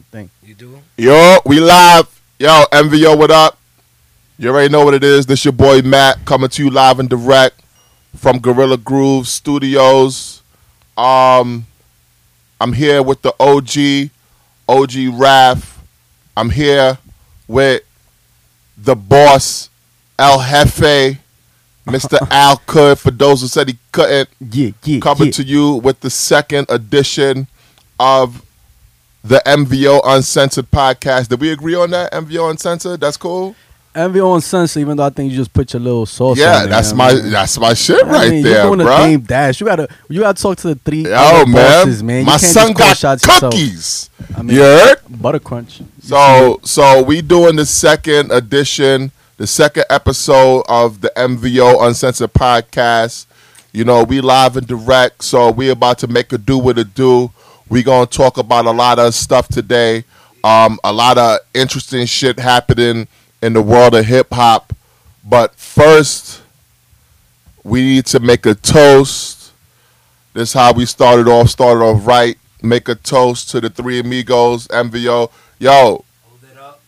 my thing. You do? Yo, we live. Yo, MVO, what up? You already know what it is. This your boy Matt coming to you live and direct from Gorilla Groove Studios. I'm here with the OG Raph. I'm here with the boss, El Jefe, Mr. Al Could, for those who said he couldn't. Coming to you with the second edition of the MVO Uncensored podcast. Did we agree on that? MVO Uncensored? That's cool? MVO Uncensored, even though I think you just put your little sauce on there, that's my shit right there, you're doing a Dame Dash. You gotta talk to the three bosses, man. My son got cookies. You heard? Butter crunch. So we doing the second edition, the second episode of the MVO Uncensored podcast. You know, we live and direct, so we about to make a do with a do. We gonna talk about a lot of stuff today. A lot of interesting shit happening in the world of hip-hop. But first, we need to make a toast. This is how we started off right. Make a toast to the three amigos, MVO. Yo, hold it up.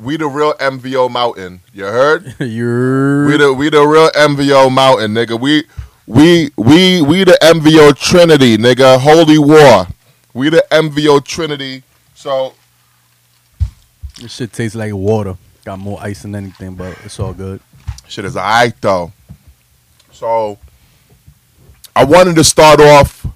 We the real MVO Mountain. You heard? We the real MVO Mountain, nigga. We the MVO Trinity, nigga. Holy war. We the MVO Trinity. So this shit tastes like water. Got more ice than anything, but it's all good. Shit is alright though. So I wanted to start off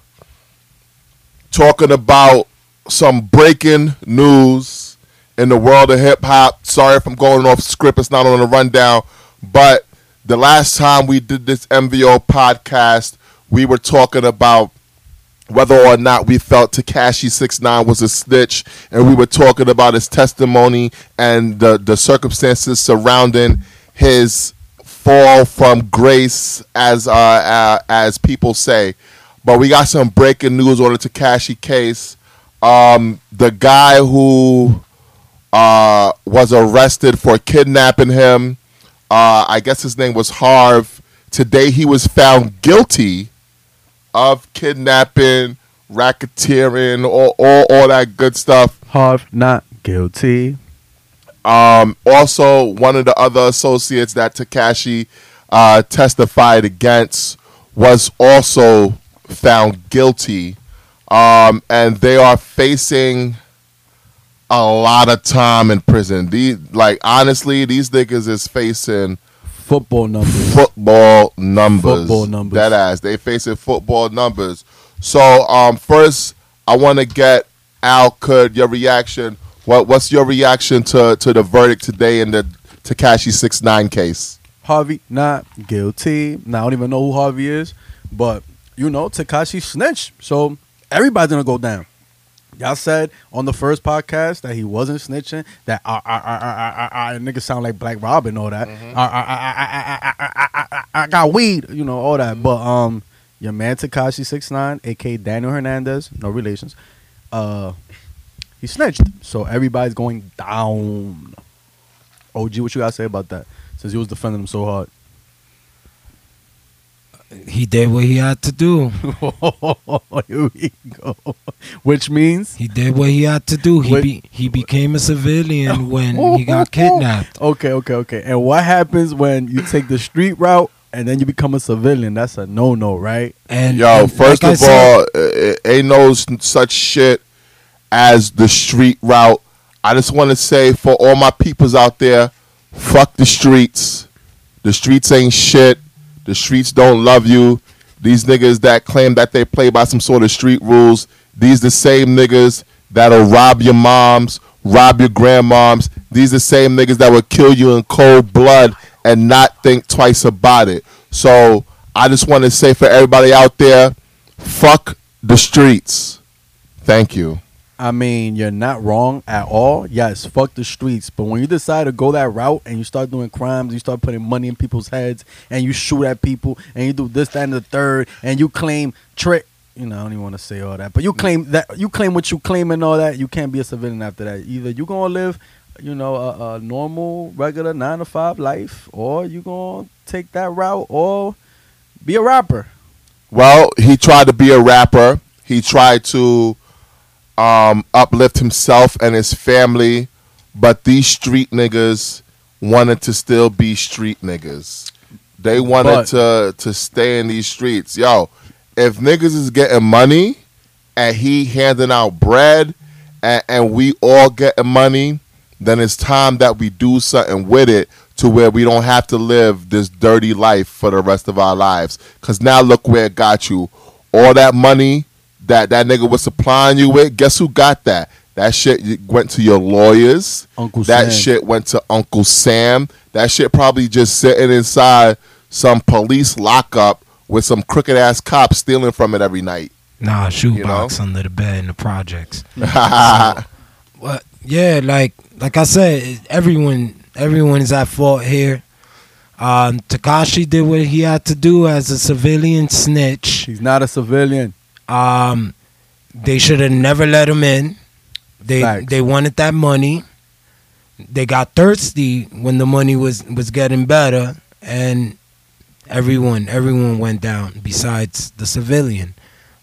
talking about some breaking news in the world of hip hop. Sorry if I'm going off script, it's not on the rundown. But the last time we did this MVO podcast, we were talking about whether or not we felt Tekashi 6ix9ine was a snitch, and we were talking about his testimony and the circumstances surrounding his fall from grace, as people say. But we got some breaking news on the Tekashi case. The guy who was arrested for kidnapping him, I guess his name was Harv. Today he was found guilty of kidnapping, racketeering, all that good stuff. Harv not guilty. Also, one of the other associates that Tekashi testified against was also found guilty. And they are facing a lot of time in prison. These niggas is facing football numbers. That ass. They facing football numbers. So first, I want to get Al Could, your reaction. What's your reaction to the verdict today in the Tekashi 6ix9ine case? Harvey not guilty. Now I don't even know who Harvey is, but you know Tekashi snitched, so everybody's gonna go down. Y'all said on the first podcast that he wasn't snitching, that niggas sound like Black Robin, all that. I got weed, you know, all that. But your man Tekashi 6ix9ine, a.k.a. Daniel Hernandez, no relations, he snitched. So everybody's going down. OG, what you got to say about that, since he was defending him so hard? He did what he had to do. Here we go. Which means he did what he had to do. He became a civilian when he got kidnapped. Okay. And what happens when you take the street route and then you become a civilian? That's a no-no, right? And yo, first of all, it ain't no such shit as the street route. I just want to say for all my peoples out there, fuck the streets. The streets ain't shit. The streets don't love you. These niggas that claim that they play by some sort of street rules, these the same niggas that'll rob your moms, rob your grandmoms. These the same niggas that will kill you in cold blood and not think twice about it. So I just want to say for everybody out there, fuck the streets. Thank you. I mean, you're not wrong at all. Yes, fuck the streets. But when you decide to go that route and you start doing crimes, you start putting money in people's heads and you shoot at people and you do this, that, and the third, and you claim trick. You know, I don't even want to say all that. But you claim what you claim and all that. You can't be a civilian after that. Either you're going to live, you know, a normal, regular 9-to-5 life, or you're going to take that route or be a rapper. Well, he tried to be a rapper. He tried to uplift himself and his family, but these street niggas wanted to still be street niggas. They wanted to stay in these streets. Yo, if niggas is getting money and he handing out bread and we all getting money, then it's time that we do something with it to where we don't have to live this dirty life for the rest of our lives. Because now look where it got you. All that money that nigga was supplying you with, guess who got that? That shit went to your lawyers. That shit went to Uncle Sam. That shit probably just sitting inside some police lockup with some crooked-ass cops stealing from it every night. Nah, shoebox under the bed in the projects. But yeah, like I said, everyone is at fault here. Tekashi did what he had to do as a civilian snitch. He's not a civilian. They should have never let him in. They wanted that money. They got thirsty when the money was getting better, and everyone went down besides the civilian.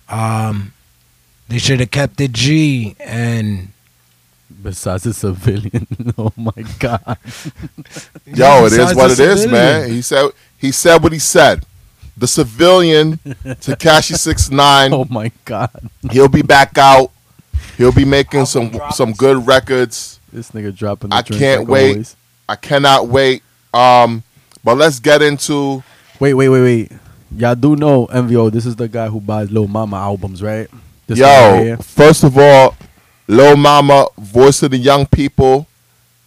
They should have kept it G, and besides the civilian. Oh my God. Yo, it is what it is, man. He said what he said. The civilian, Tekashi 6ix9ine. Oh my God. He'll be back out. He'll be making some good records. This nigga dropping the drink. I can't wait. Always. I cannot wait. But let's get into... Wait. Y'all do know, MVO, this is the guy who buys Lil Mama albums, right? This Yo, first of all, Lil Mama, Voice of the Young People.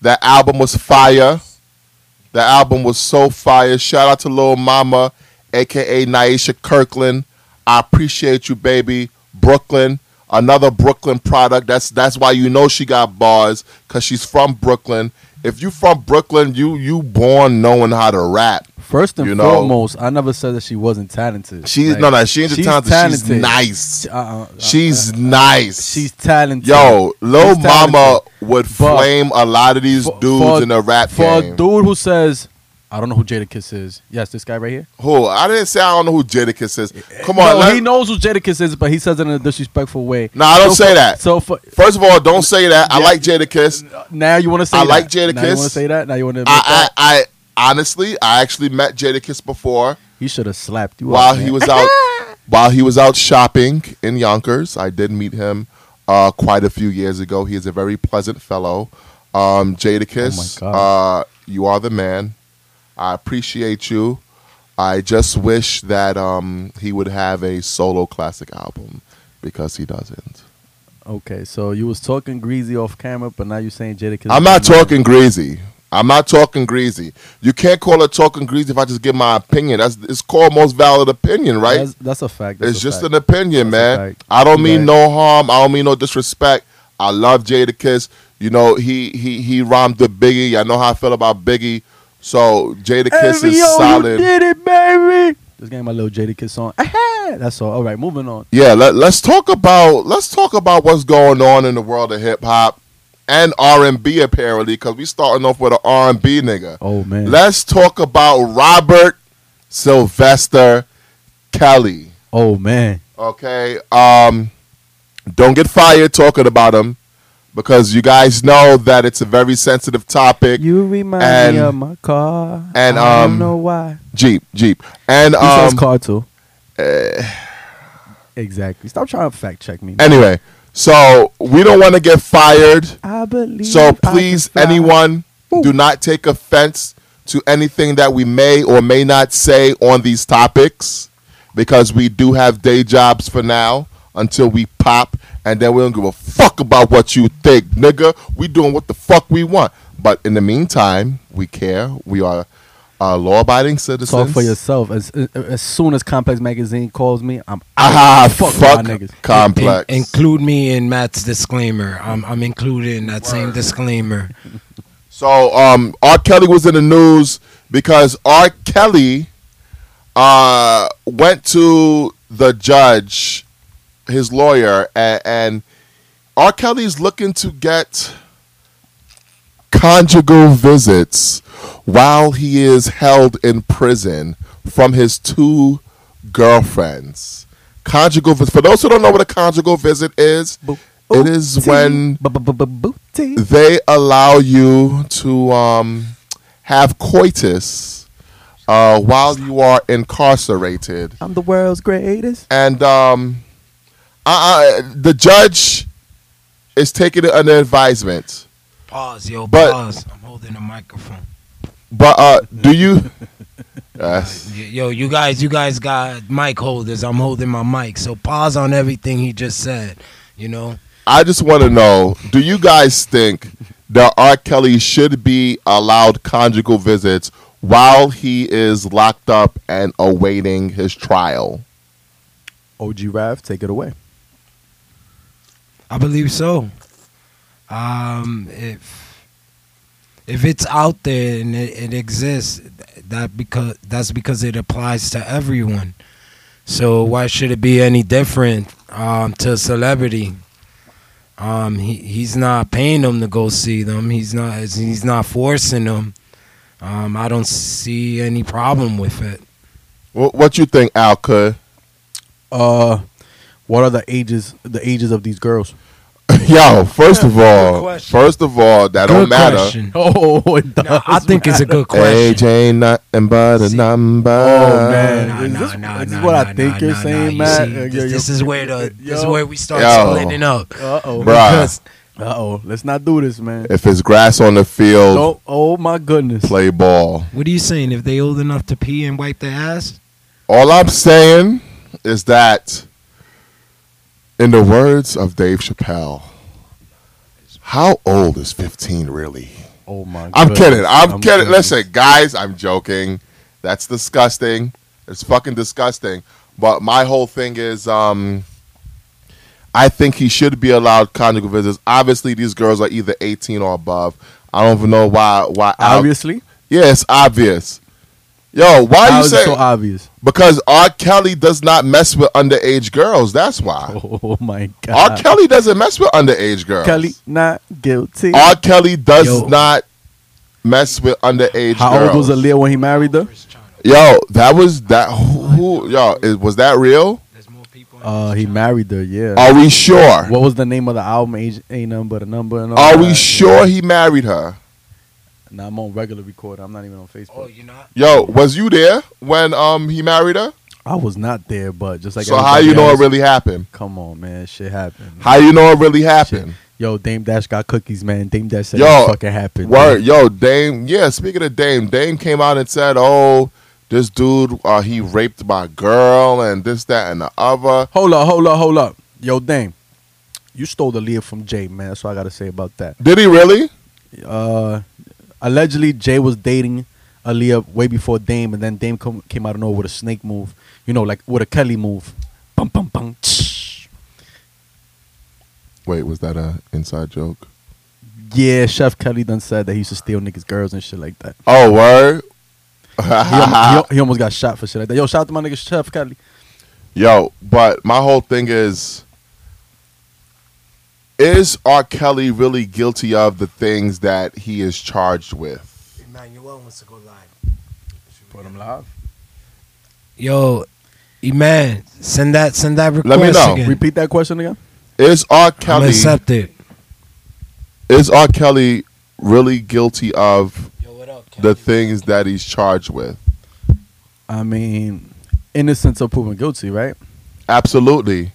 That album was fire. The album was so fire. Shout out to Lil Mama, a.k.a. Naisha Kirkland. I appreciate you, baby. Brooklyn. Another Brooklyn product. That's why you know she got bars, because she's from Brooklyn. If you from Brooklyn, you born knowing how to rap. First and foremost, I never said that she wasn't talented. She's like, she ain't talented. She's nice. She's nice. She's talented. Yo, Lil Mama would flame a lot of these dudes in the rap game. For a dude who says, I don't know who Jadakiss is. Yes, this guy right here. Who? I didn't say I don't know who Jadakiss is. Come on. No, he knows who Jadakiss is, but he says it in a disrespectful way. No, I don't say that. So first of all, don't say that. Yeah. I like Jadakiss. Now you want to say that. I like Jadakiss. Now you want to say that? Now you want to make that? I honestly, I actually met Jadakiss before. He should have slapped you while he was out. While he was out shopping in Yonkers. I did meet him quite a few years ago. He is a very pleasant fellow. Jadakiss, you are the man. I appreciate you. I just wish that he would have a solo classic album, because he doesn't. Okay, so you was talking greasy off camera, but now you're saying Jadakiss. I'm not talking greasy. I'm not talking greasy. You can't call it talking greasy if I just give my opinion. It's called most valid opinion, right? That's a fact. It's just an opinion, man. I don't mean no harm. I don't mean no disrespect. I love Jadakiss. You know, he rhymed the Biggie. I know how I feel about Biggie. So Jadakiss is solid. You did it, baby. This game, my little Jadakiss song. That's all. All right, moving on. Yeah, let's talk about what's going on in the world of hip hop and R&B, apparently, because we starting off with an R&B nigga. Oh man, let's talk about Robert Sylvester Kelly. Oh man. Okay. Don't get fired talking about him, because you guys know that it's a very sensitive topic. You remind me of my car. And I don't know why. Jeep. And he says car too. Exactly. Stop trying to fact check me. Anyway, so we don't want to get fired. I believe. So please, anyone, do not take offense to anything that we may or may not say on these topics, because we do have day jobs for now until we pop. And then we don't give a fuck about what you think, nigga. We doing what the fuck we want. But in the meantime, we care. We are law-abiding citizens. Talk for yourself. As soon as Complex Magazine calls me, I'm out. Fuck my niggas. Complex. Include me in Matt's disclaimer. I'm included in that same disclaimer. So R. Kelly was in the news because R. Kelly went to the judge, his lawyer, and R. Kelly's looking to get conjugal visits while he is held in prison from his two girlfriends. Conjugal visit. For those who don't know what a conjugal visit is, It is when they allow you to have coitus while you are incarcerated. I'm the world's greatest. And the judge is taking it under advisement. Pause, yo, pause. I'm holding the microphone. But do you... Yo, you guys got mic holders. I'm holding my mic. So pause on everything he just said, you know? I just want to know, do you guys think that R. Kelly should be allowed conjugal visits while he is locked up and awaiting his trial? OG Rav, take it away. I believe so. If it's out there and it exists, that's because it applies to everyone. So why should it be any different to a celebrity? He's not paying them to go see them. He's not forcing them. I don't see any problem with it. What you think, Alka? What are the ages of these girls? Yo, first of all, that good don't matter. Question. Oh, it does no, I think matter. It's a good question. Age ain't nothing but a number. Oh man, is this what I think you're saying, Matt? This is where we start splitting up. Uh oh, let's not do this, man. If it's grass on the field, oh my goodness, play ball. What are you saying? If they old enough to pee and wipe their ass? All I'm saying is that, in the words of Dave Chappelle, how old is 15 really? Oh my God! I'm kidding. Listen, guys, I'm joking. That's disgusting. It's fucking disgusting. But my whole thing is, I think he should be allowed conjugal visits. Obviously, these girls are either 18 or above. I don't even know why. Obviously? Yeah, it's obvious. Yo, why are you saying so obvious? Because R. Kelly does not mess with underage girls. That's why. Oh my God! R. Kelly doesn't mess with underage girls. Kelly not guilty. R. Kelly does not mess with underage girls. How old was Aaliyah when he married her? Yo, that was that. Was that real? He married her. Yeah. Are we sure? What was the name of the album? Age ain't nothing but a number. And all are we sure he married her? Now I'm on regular record. I'm not even on Facebook. Oh, you're not? Yo, was you there when he married her? I was not there, but just like so, how you know it really happened? Come on, man, shit happened. Man. How you know it really happened? Shit. Yo, Dame Dash got cookies, man. Dame Dash said it fucking happened. Word, man. Yo, Dame. Yeah, speaking of Dame came out and said, "Oh, this dude, he raped my girl, and this, that, and the other." Hold up. Yo, Dame, you stole the lead from Jay, man. That's what I gotta say about that. Did he really? Allegedly, Jay was dating Aaliyah way before Dame, and then Dame came out of nowhere with a snake move, you know, like with a Kelly move. Bum, bum, bum. Wait, was that an inside joke? Yeah, Chef Kelly done said that he used to steal niggas' girls and shit like that. Oh, word? he almost got shot for shit like that. Yo, shout out to my nigga Chef Kelly. Yo, but my whole thing is R. Kelly really guilty of the things that he is charged with? Emmanuel wants to go live. Put him live. Yo, Eman, send that request. Let me know. Again. Repeat that question again. Is R. Kelly accepted? Is R. Kelly really guilty of the things that he's charged with? I mean, innocent of proven guilty, right? Absolutely.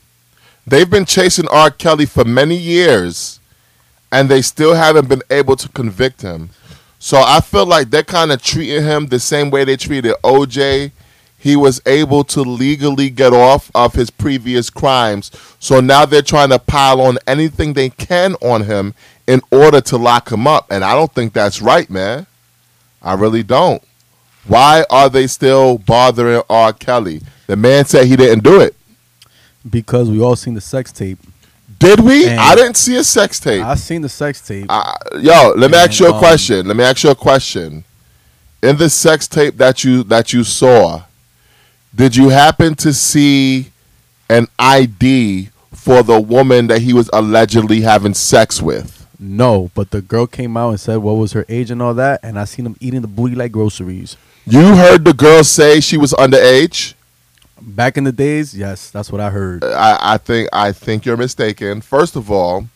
They've been chasing R. Kelly for many years, and they still haven't been able to convict him. So I feel like they're kind of treating him the same way they treated OJ. He was able to legally get off of his previous crimes. So now they're trying to pile on anything they can on him in order to lock him up. And I don't think that's right, man. I really don't. Why are they still bothering R. Kelly? The man said he didn't do it. Because we all seen the sex tape. Did we? And I didn't see a sex tape. I seen the sex tape. Let me ask you a question. In the sex tape that you saw, did you happen to see an ID for the woman that he was allegedly having sex with? No, but the girl came out and said what was her age and all that, and I seen him eating the booty like groceries. You heard the girl say she was underage? Back in the days, yes, that's what I heard. I think you're mistaken. First of all,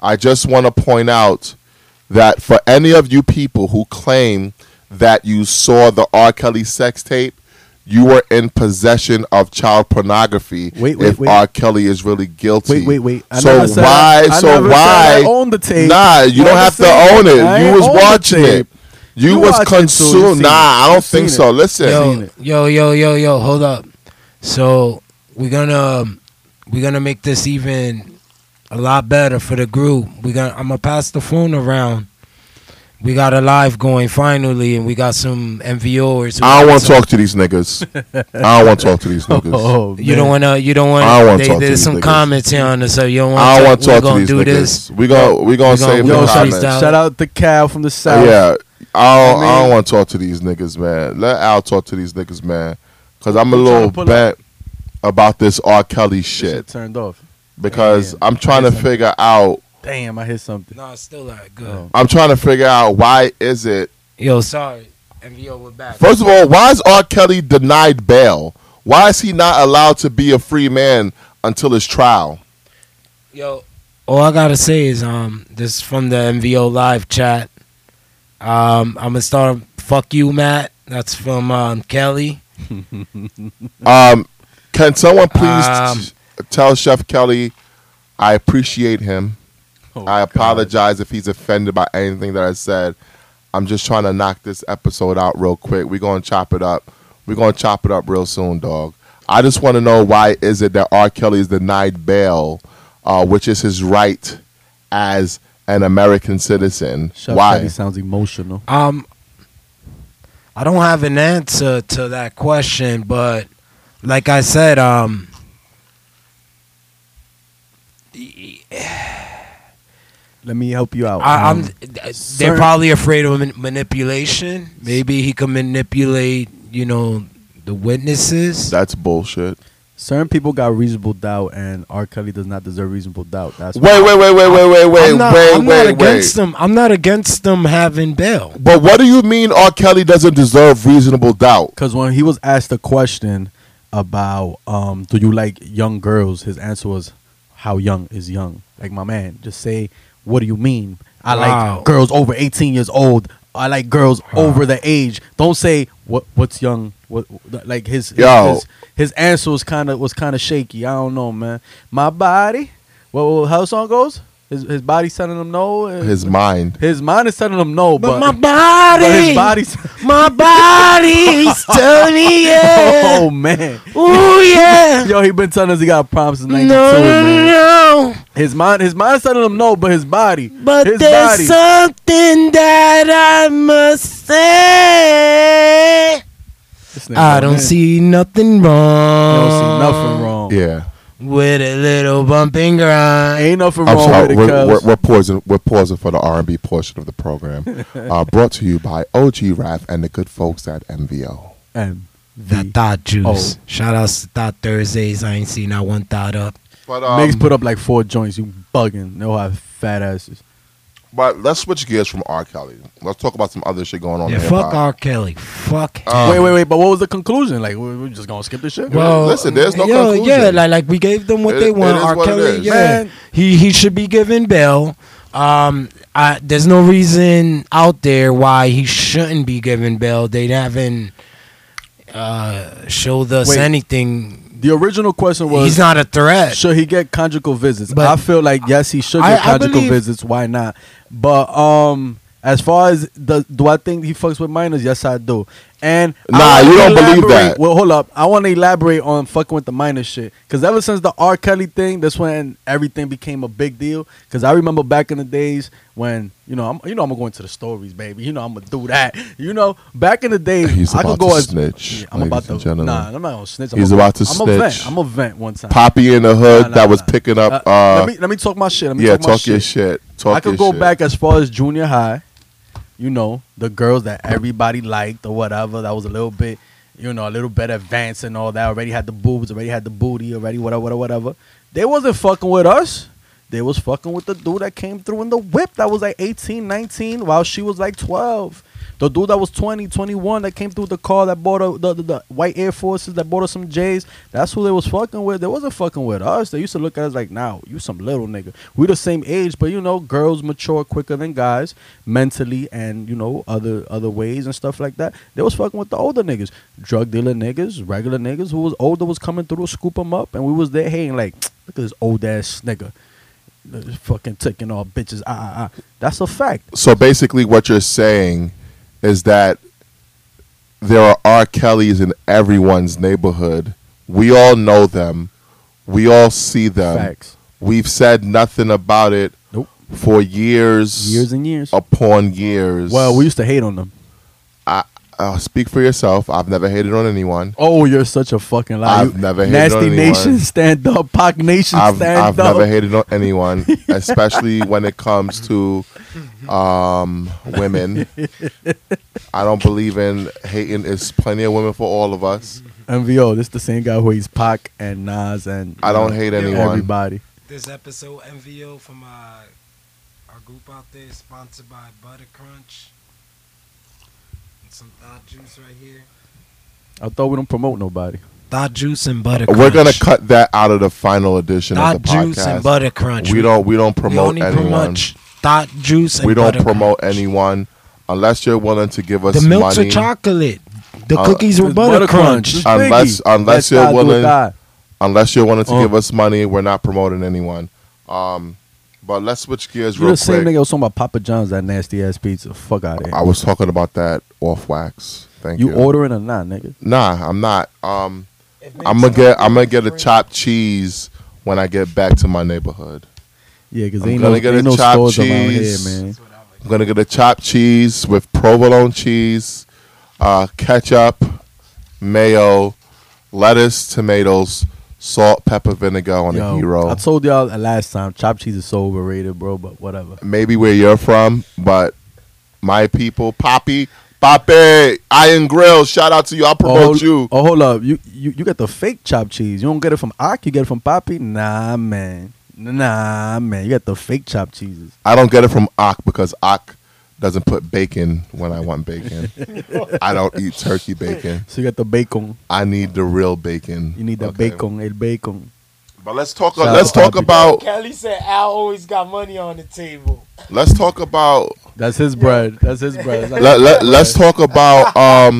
I just want to point out that for any of you people who claim that you saw the R. Kelly sex tape, you were in possession of child pornography. Wait, R. Kelly is really guilty. Wait. So why? I own the tape. Nah, you don't have to own it. You was watching it. You was consumed. Nah, I don't think so. Listen. Yo, hold up. So we're gonna make this even a lot better for the group. I'm gonna pass the phone around. We got a live going finally, and we got some MVOers. I don't want to talk to these niggas. Oh, you don't want. I don't want to talk to these niggas. There's some comments here on this, so you don't want. I don't want to talk to these niggas. We gonna save the comments. Shout out to Cal from the South. Yeah, I don't want to talk to these niggas, man. Let Al talk to these niggas, man, because I'm a little bent about this R. Kelly shit. Turned off because I'm trying to figure out. Damn, I hit something. No, it's still not good. No. I'm trying to figure out why is it... Yo, sorry. MVO, we're back. First of all, why is R. Kelly denied bail? Why is he not allowed to be a free man until his trial? Yo, all I got to say is this is from the MVO live chat. I'm going to start... Fuck you, Matt. That's from Kelly. Can someone please tell Chef Kelly I appreciate him. Oh, I apologize if he's offended by anything that I said. I'm just trying to knock this episode out real quick. We're going to chop it up. We're going to chop it up real soon, dog. I just want to know why is it that R. Kelly is denied bail, which is his right as an American citizen. Why? He sounds emotional. I don't have an answer to that question, but like I said, let me help you out. They're probably afraid of manipulation. Maybe he can manipulate, the witnesses. That's bullshit. Certain people got reasonable doubt, and R. Kelly does not deserve reasonable doubt. That's I'm not against them. I'm not against them having bail. But what do you mean R. Kelly doesn't deserve reasonable doubt? Because when he was asked a question about do you like young girls, his answer was, how young is young? Like, my man, just say... What do you mean? I like girls over 18 years old. I like girls over the age. Don't say what's young. Like his answer was kind of shaky. I don't know, man. My body. Well, how the song goes? His body's telling him no. His mind is telling him no. But my body's telling me yeah. Oh man. Ooh yeah. Yo, he been telling us he got problems since 92. No. His mind is telling him no, but his body. Something that I must say. I don't see nothing wrong. Yeah. With a little bumping grind. Ain't nothing wrong with it, cuz. We're pausing for the R&B portion of the program. Brought to you by OG Rap and the good folks at MVO. And the Thought Juice. Shout outs to Thought Thursdays. I ain't seen that one thought up. But Migs put up like 4 joints. You bugging. They all have fat asses. But let's switch gears from R. Kelly. Let's talk about some other shit going on. Yeah, fuck R. Kelly. Fuck. Wait. But what was the conclusion? Like, we're just gonna skip this shit? Well, listen, there's no conclusion. Yeah, like we gave them what they want. R. Kelly, yeah, man. He should be given bail. There's no reason out there why he shouldn't be given bail. They haven't showed us anything. The original question was... He's not a threat. Should he get conjugal visits? But I feel like, yes, he should get conjugal visits. Why not? But as far as... Do I think he fucks with minors? Yes, I do. And nah, you don't believe that. Well, hold up. I want to elaborate on fucking with the minor shit. Because ever since the R. Kelly thing, that's when everything became a big deal. Because I remember back in the days when... I'm going to go into the stories, baby. I'm going to do that. Back in the days... He's about to snitch. I'm about to... Nah, I'm not going to snitch. He's about to snitch. I'm a vent one time. Poppy in the hood that was picking up... Let me talk my shit. Yeah, talk your shit. I could go back as far as junior high. The girls that everybody liked or whatever, that was a little bit, a little bit advanced and all that, already had the boobs, already had the booty, already whatever. They wasn't fucking with us. They was fucking with the dude that came through in the whip that was like 18, 19, while she was like 12. The dude that was 20, 21, that came through the car, that bought the white Air Forces, that bought us some J's, that's who they was fucking with. They wasn't fucking with us. They used to look at us like, nah, you some little nigga. We the same age, but, you know, girls mature quicker than guys mentally and, you know, other ways and stuff like that. They was fucking with the older niggas. Drug dealer niggas, regular niggas who was older was coming through, scoop them up, and we was there hating like, look at this old-ass nigga. Fucking taking all bitches. That's a fact. So basically what you're saying is that there are R. Kellys in everyone's neighborhood. We all know them. We all see them. Facts. We've said nothing about it for years. Years and years. Upon years. Well, we used to hate on them. Speak for yourself. I've never hated on anyone. Oh, you're such a fucking liar. I've never hated on anyone. Nasty Nation, stand up. Pac Nation, stand up. I've never hated on anyone, especially when it comes to women. I don't believe in hating. There's plenty of women for all of us. MVO, this is the same guy who hates Pac and Nas and I don't hate anyone. Everybody. This episode, MVO, from our group out there, is sponsored by Butter Crunch. Some thought juice right here. I thought we don't promote nobody. Thought juice and butter crunch. We're gonna cut that out of the final edition thought of the podcast. Thought juice and butter crunch. We don't promote anyone. Thought juice and butter crunch. We don't promote anyone unless you're willing to give us money. The milks are chocolate. The cookies are butter crunch. Unless you're willing, to give us money, we're not promoting anyone. But let's switch gears real quick. You're the same nigga was talking about Papa John's, that nasty ass pizza. Fuck out of here. I was talking about that off wax. Thank you. You ordering or not, nigga? Nah, I'm not. I'm gonna get a chopped cheese when I get back to my neighborhood. Yeah, because ain't gonna get a chopped cheese around here, man. I'm gonna get a chopped cheese with provolone cheese, ketchup, mayo, lettuce, tomatoes. Salt, pepper, vinegar on a hero. I told y'all last time, chopped cheese is so overrated, bro, but whatever. Maybe where you're from, but my people, Poppy, Iron Grill, shout out to you. I'll promote you. Oh, hold up. You get the fake chopped cheese. You don't get it from Ak, you get it from Poppy? Nah, man. You got the fake chopped cheeses. I don't get it from Ak because Ak doesn't put bacon when I want bacon. I don't eat turkey bacon. So you got the bacon. I need the real bacon. You need the bacon, el bacon. But let's talk about. Kelly said Al always got money on the table. Let's talk about. That's his bread. That's his bread. Let's talk about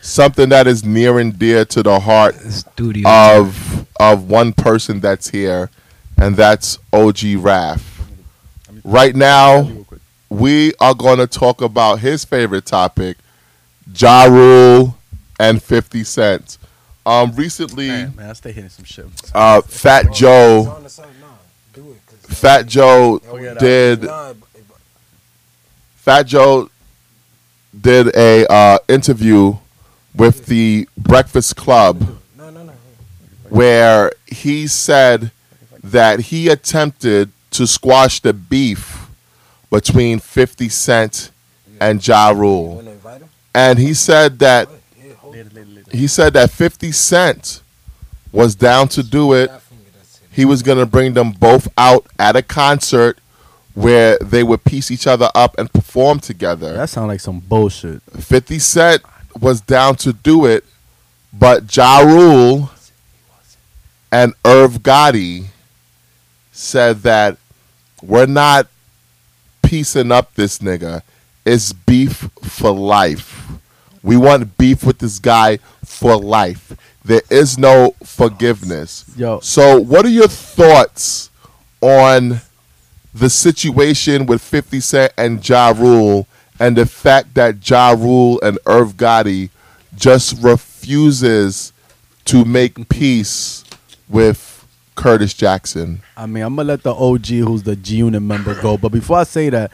something that is near and dear to the heart of one person that's here, and that's OG Raph. Right now, we are going to talk about his favorite topic, Ja Rule and 50 Cent. Recently, man, I stay hitting some shit. Fat Joe did a interview with the Breakfast Club, where he said that he attempted to squash the beef between 50 Cent and Ja Rule. And he said that 50 Cent was down to do it. He was going to bring them both out at a concert where they would piece each other up and perform together. That sounds like some bullshit. 50 Cent was down to do it, but Ja Rule and Irv Gotti said that we're not piecing up this nigga. It's beef for life. We want beef with this guy for life. There is no forgiveness. Yo. So what are your thoughts on the situation with 50 Cent and Ja Rule, and the fact that Ja Rule and Irv Gotti just refuses to make peace with Curtis Jackson? I mean, I'm gonna let the OG, who's the G-Unit member, go. But before I say that,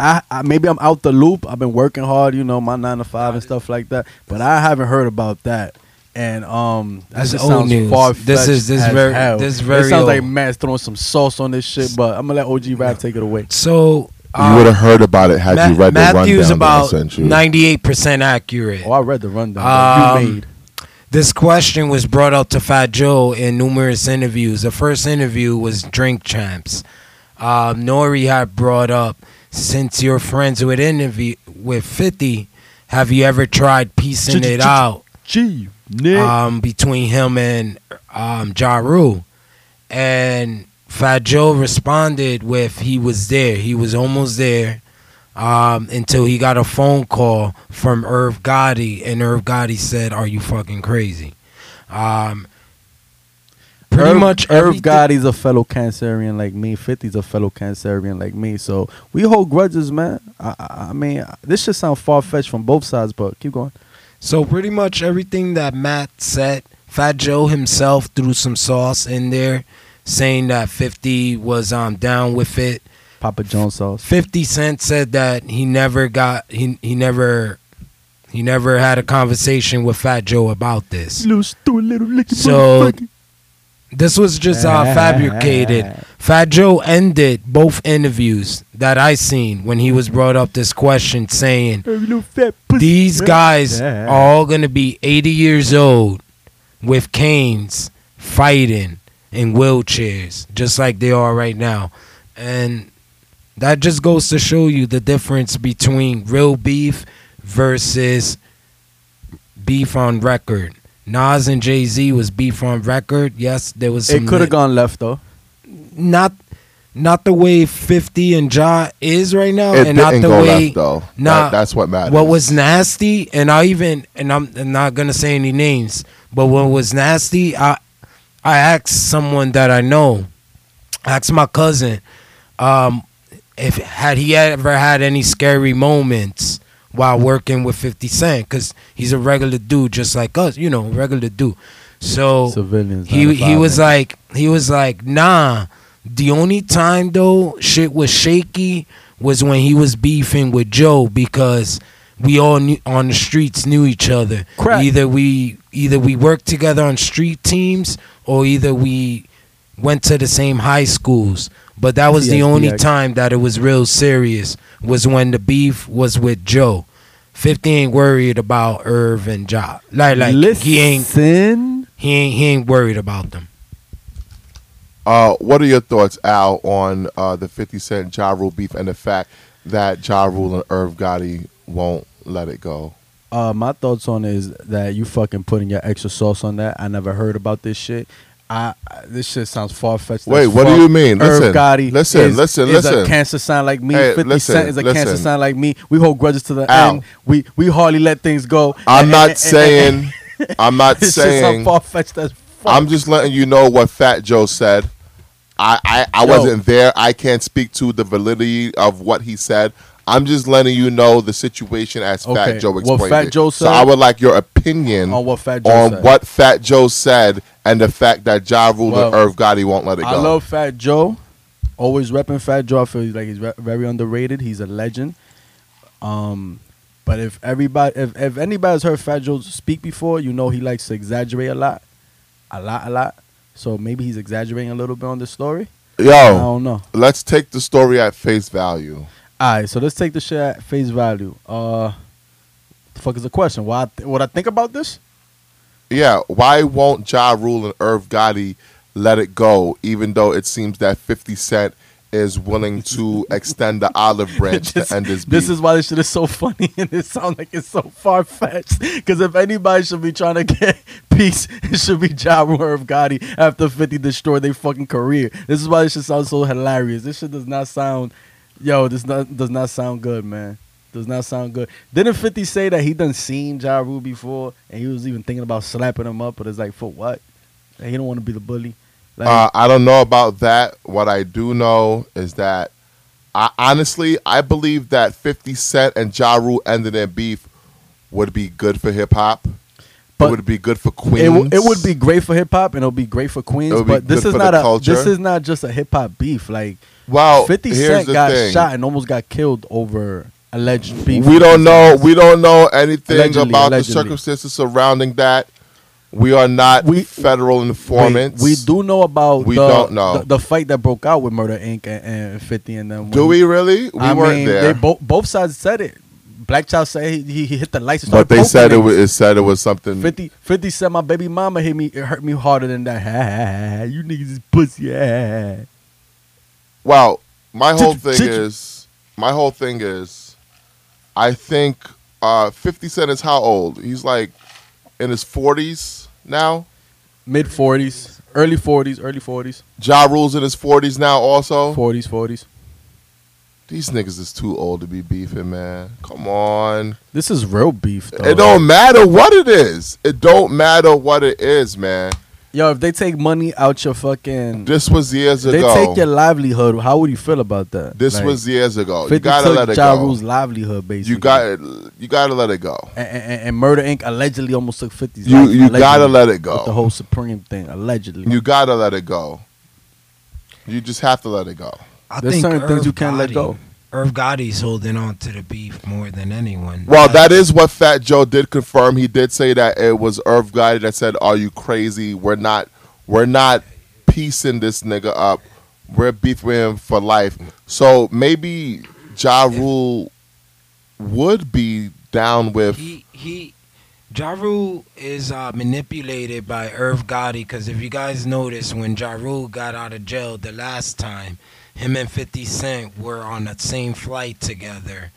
I maybe I'm out the loop. I've been working hard, you know, my 9 to 5 and stuff like that. But I haven't heard about that. And that just sounds far-fetched. This sounds like Matt's throwing some sauce on this shit. But I'm gonna let OG Rap take it away. So you would have heard about it had you read Matthew's the rundown. Matthew's about 98% accurate. Oh, I read the rundown that you made. This question was brought up to Fat Joe in numerous interviews. The first interview was Drink Champs. Nori had brought up, since you're friends with 50, Have you ever tried piecing it out between him and Ja Rule? And Fat Joe responded with he was there. He was almost there until he got a phone call from Irv Gotti. And Irv Gotti said, are you fucking crazy? Pretty much Irv Gotti's a fellow Cancerian like me. 50's a fellow Cancerian like me. So we hold grudges, man. I mean, this should sound far-fetched from both sides, but keep going. So pretty much everything that Matt said, Fat Joe himself threw some sauce in there, saying that 50 was down with it. Papa John's sauce. 50 Cent said that he never had a conversation with Fat Joe about this. So this was just fabricated. Fat Joe ended both interviews that I seen when he was brought up this question saying, these guys are all going to be 80 years old with canes fighting in wheelchairs just like they are right now. And that just goes to show you the difference between real beef versus beef on record. Nas and Jay-Z was beef on record. Yes, there was some. It could have gone left, though. Not the way 50 and Ja is right now. It and didn't not the go way, left, though. Nah, that's what matters. What was nasty, and I'm not going to say any names, but what was nasty, I asked someone that I know, I asked my cousin, if had he ever had any scary moments while working with 50 Cent, because he's a regular dude just like us, you know, regular dude. So civilians, he was like, nah. The only time though shit was shaky was when he was beefing with Joe, because we all knew, on the streets knew each other. Correct. Either we worked together on street teams or either we went to the same high schools. But that was the only time that it was real serious, was when the beef was with Joe. 50 ain't worried about Irv and Ja. Like listen, he ain't worried about them. What are your thoughts, Al, on the 50 Cent Ja Rule beef and the fact that Ja Rule and Irv Gotti won't let it go? My thoughts on it is that you fucking putting your extra sauce on that. I never heard about this shit. This shit sounds far-fetched. Wait, what do you mean? Irv Gotti is a cancer sign like me. Hey, 50 Cent is a cancer sign like me. We hold grudges to the Ow. End. We hardly let things go. I'm not saying. Far-fetched as fuck. I'm just letting you know what Fat Joe said. I wasn't there. I can't speak to the validity of what he said. I'm just letting you know the situation as Fat Joe explained it. So I would like your opinion on what Fat Joe said and the fact that Ja Rule and Irv Gotti won't let it go. I love Fat Joe. Always repping Fat Joe. I feel like he's very underrated. He's a legend. But if anybody's heard Fat Joe speak before, you know he likes to exaggerate a lot. So maybe he's exaggerating a little bit on this story. Yo, I don't know. Let's take the story at face value. All right, so let's take the shit at face value. The fuck is the question? What I think about this? Yeah, why won't Ja Rule and Irv Gotti let it go, even though it seems that 50 Cent is willing to extend the olive branch to end this beef? This is why this shit is so funny and it sounds like it's so far-fetched. Because if anybody should be trying to get peace, it should be Ja Rule and Irv Gotti after 50 destroyed their fucking career. This is why this shit sounds so hilarious. This shit does not sound... Yo, does not sound good, man. Does not sound good. Didn't 50 say that he done seen Ja Rule before and he was even thinking about slapping him up, but it's like, for what? Like, he don't want to be the bully. Like, I don't know about that. What I do know is that I honestly believe that 50 Cent and Ja Rule ending their beef would be good for hip-hop. But it would be good for Queens. It would be great for hip-hop and it would be great for Queens, but this is not just a hip-hop beef. Like, well, 50 Cent got shot and almost got killed over alleged beef. We don't know anything about the circumstances surrounding that. We are not federal informants. We do know about the fight that broke out with Murder Inc. and 50 and them. Do we really? We weren't there. Both sides said it. Black Child said he hit the lights. But they said it was something. 50 said my baby mama hit me. It hurt me harder than that. You niggas is pussy. Well, my whole thing is, I think 50 Cent is how old? He's like in his 40s now? Mid 40s. Early 40s, early 40s. Ja Rule's in his 40s now also? 40s, 40s. These niggas is too old to be beefing, man. Come on. This is real beef, though. It don't matter what it is. It don't matter what it is, man. Yo, if they take money out your fucking... This was years ago. They take your livelihood. How would you feel about that? This was years ago. You got to let it go. Ja Rule's livelihood, basically. You gotta let it go. And Murder, Inc. allegedly almost took 50's. You got to let it go. With the whole Supreme thing, allegedly. You got to let it go. You just have to let it go. There's certain things you can't let go. Irv Gotti's holding on to the beef more than anyone. Well, that is what Fat Joe did confirm. He did say that it was Irv Gotti that said, "Are you crazy? We're not piecing this nigga up. We're beefing him for life." So maybe Ja Rule would be down with Ja Rule is manipulated by Irv Gotti, because if you guys notice, when Ja Rule got out of jail the last time, him and 50 Cent were on the same flight together,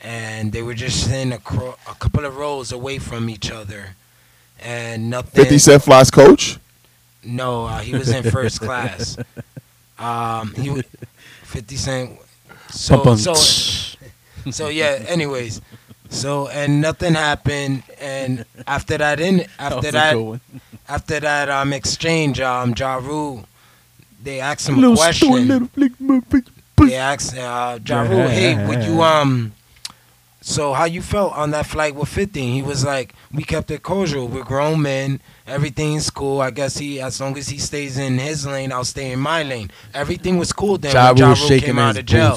and they were just sitting a couple of rows away from each other, and nothing. 50 Cent flies coach? No, he was in first class. 50 Cent. So yeah. Anyways. So, and nothing happened, and after that exchange, Ja Rule, they asked him a question. They asked Ja Rule, "Hey, would you so how you felt on that flight with 50?" He was like, "We kept it cordial. We're grown men. Everything's cool. I guess as long as he stays in his lane, I'll stay in my lane. Everything was cool then when Ja Rule came out of jail."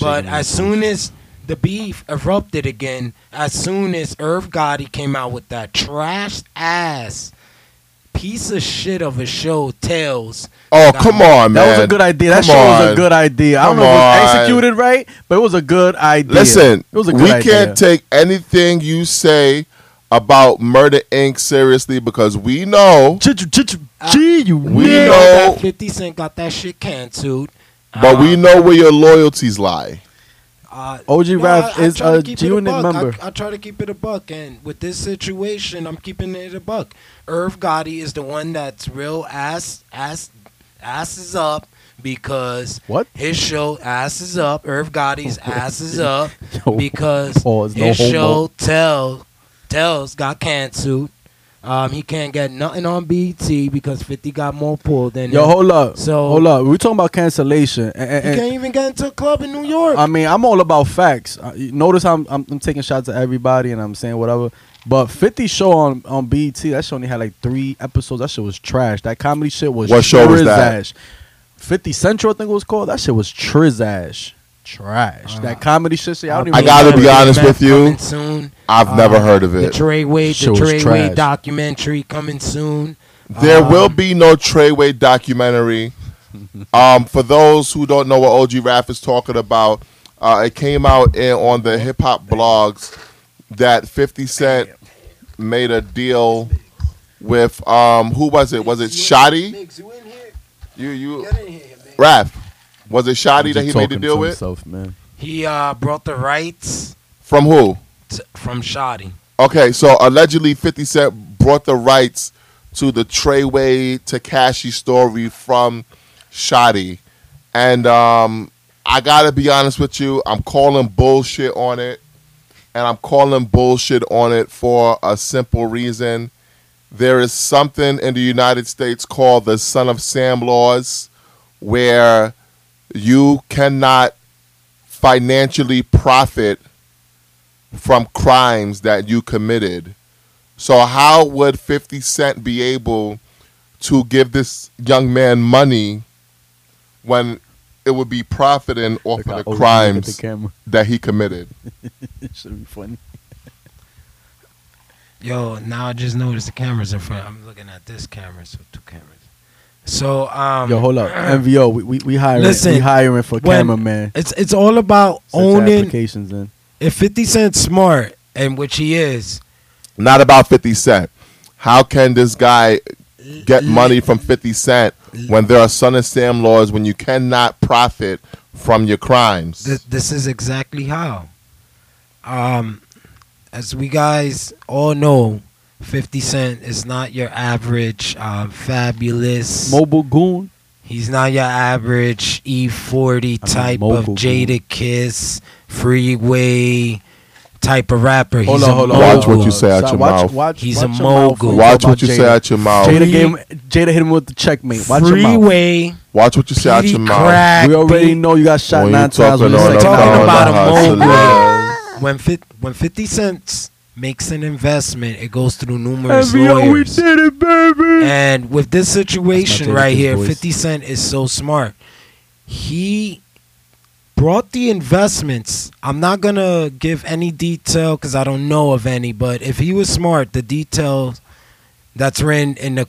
But as soon as the beef erupted again, as soon as Irv Gotti came out with that trashed ass piece of shit of a show, Tales. Oh, come on, man. That was a good idea. That show was a good idea. I don't know if it was executed right, but it was a good idea. Listen, we can't take anything you say about Murder, Inc. seriously, because we know. We know. 50 Cent got that shit canceled. But we know where your loyalties lie. OG Rap is a genuine member. I try to keep it a buck, and with this situation, I'm keeping it a buck. Irv Gotti is the one that's real ass is up, because his show ass is up. Irv Gotti's ass is up because his show Tells got canceled. He can't get nothing on BET because 50 got more pull than him. Hold up. We're talking about cancellation. And you can't even get into a club in New York. I mean, I'm all about facts. Notice I'm taking shots at everybody and I'm saying whatever. But 50's show on BET, that shit only had like 3 episodes. That shit was trash. That comedy shit was trash. What show was that? 50 Central, I think it was called. That shit was trash. Trash. That comedy shit. I gotta be honest with you. Soon. I've never heard of it. The Treyway documentary coming soon. There will be no Treyway documentary. For those who don't know what OG Rap is talking about, it came out on the hip hop blogs that 50 Cent made a deal with who was it? Was it Shoddy? You Rap. Was it Shoddy that he made the deal with? Himself, man. He brought the rights. From who? From Shoddy. Okay, so allegedly 50 Cent brought the rights to the Treyway Tekashi story from Shoddy. And I got to be honest with you, I'm calling bullshit on it. And I'm calling bullshit on it for a simple reason. There is something in the United States called the Son of Sam laws where... you cannot financially profit from crimes that you committed. So how would 50 Cent be able to give this young man money when it would be profiting off of the crimes that he committed? It should be funny. Yo, now I just noticed the camera's in front. I'm looking at this camera, so 2 cameras. So hold up, MVO. We hiring for cameraman. It's all about owning applications. Then if 50 Cent's smart, and which he is, not about 50 Cent. How can this guy get money from 50 Cent when there are Son of Sam laws when you cannot profit from your crimes? This is exactly how. as we guys all know, 50 Cent is not your average Fabulous mobile goon. He's not your average E40 type of Jadakiss, Freeway type of rapper. He's hold on. Watch what you say out your mouth. He's a mogul. Watch what you say out your mouth. Jada hit him with the checkmate. Watch your mouth. Freeway. Watch what you say out your mouth. We already know you got shot 9,000. Talking about a mogul. When 50 Cent makes an investment, it goes through numerous lawyers. We did it, baby. And with this situation right here, 50 Cent is so smart. He brought the investments. I'm not going to give any detail because I don't know of any, but if he was smart, the details that's written in the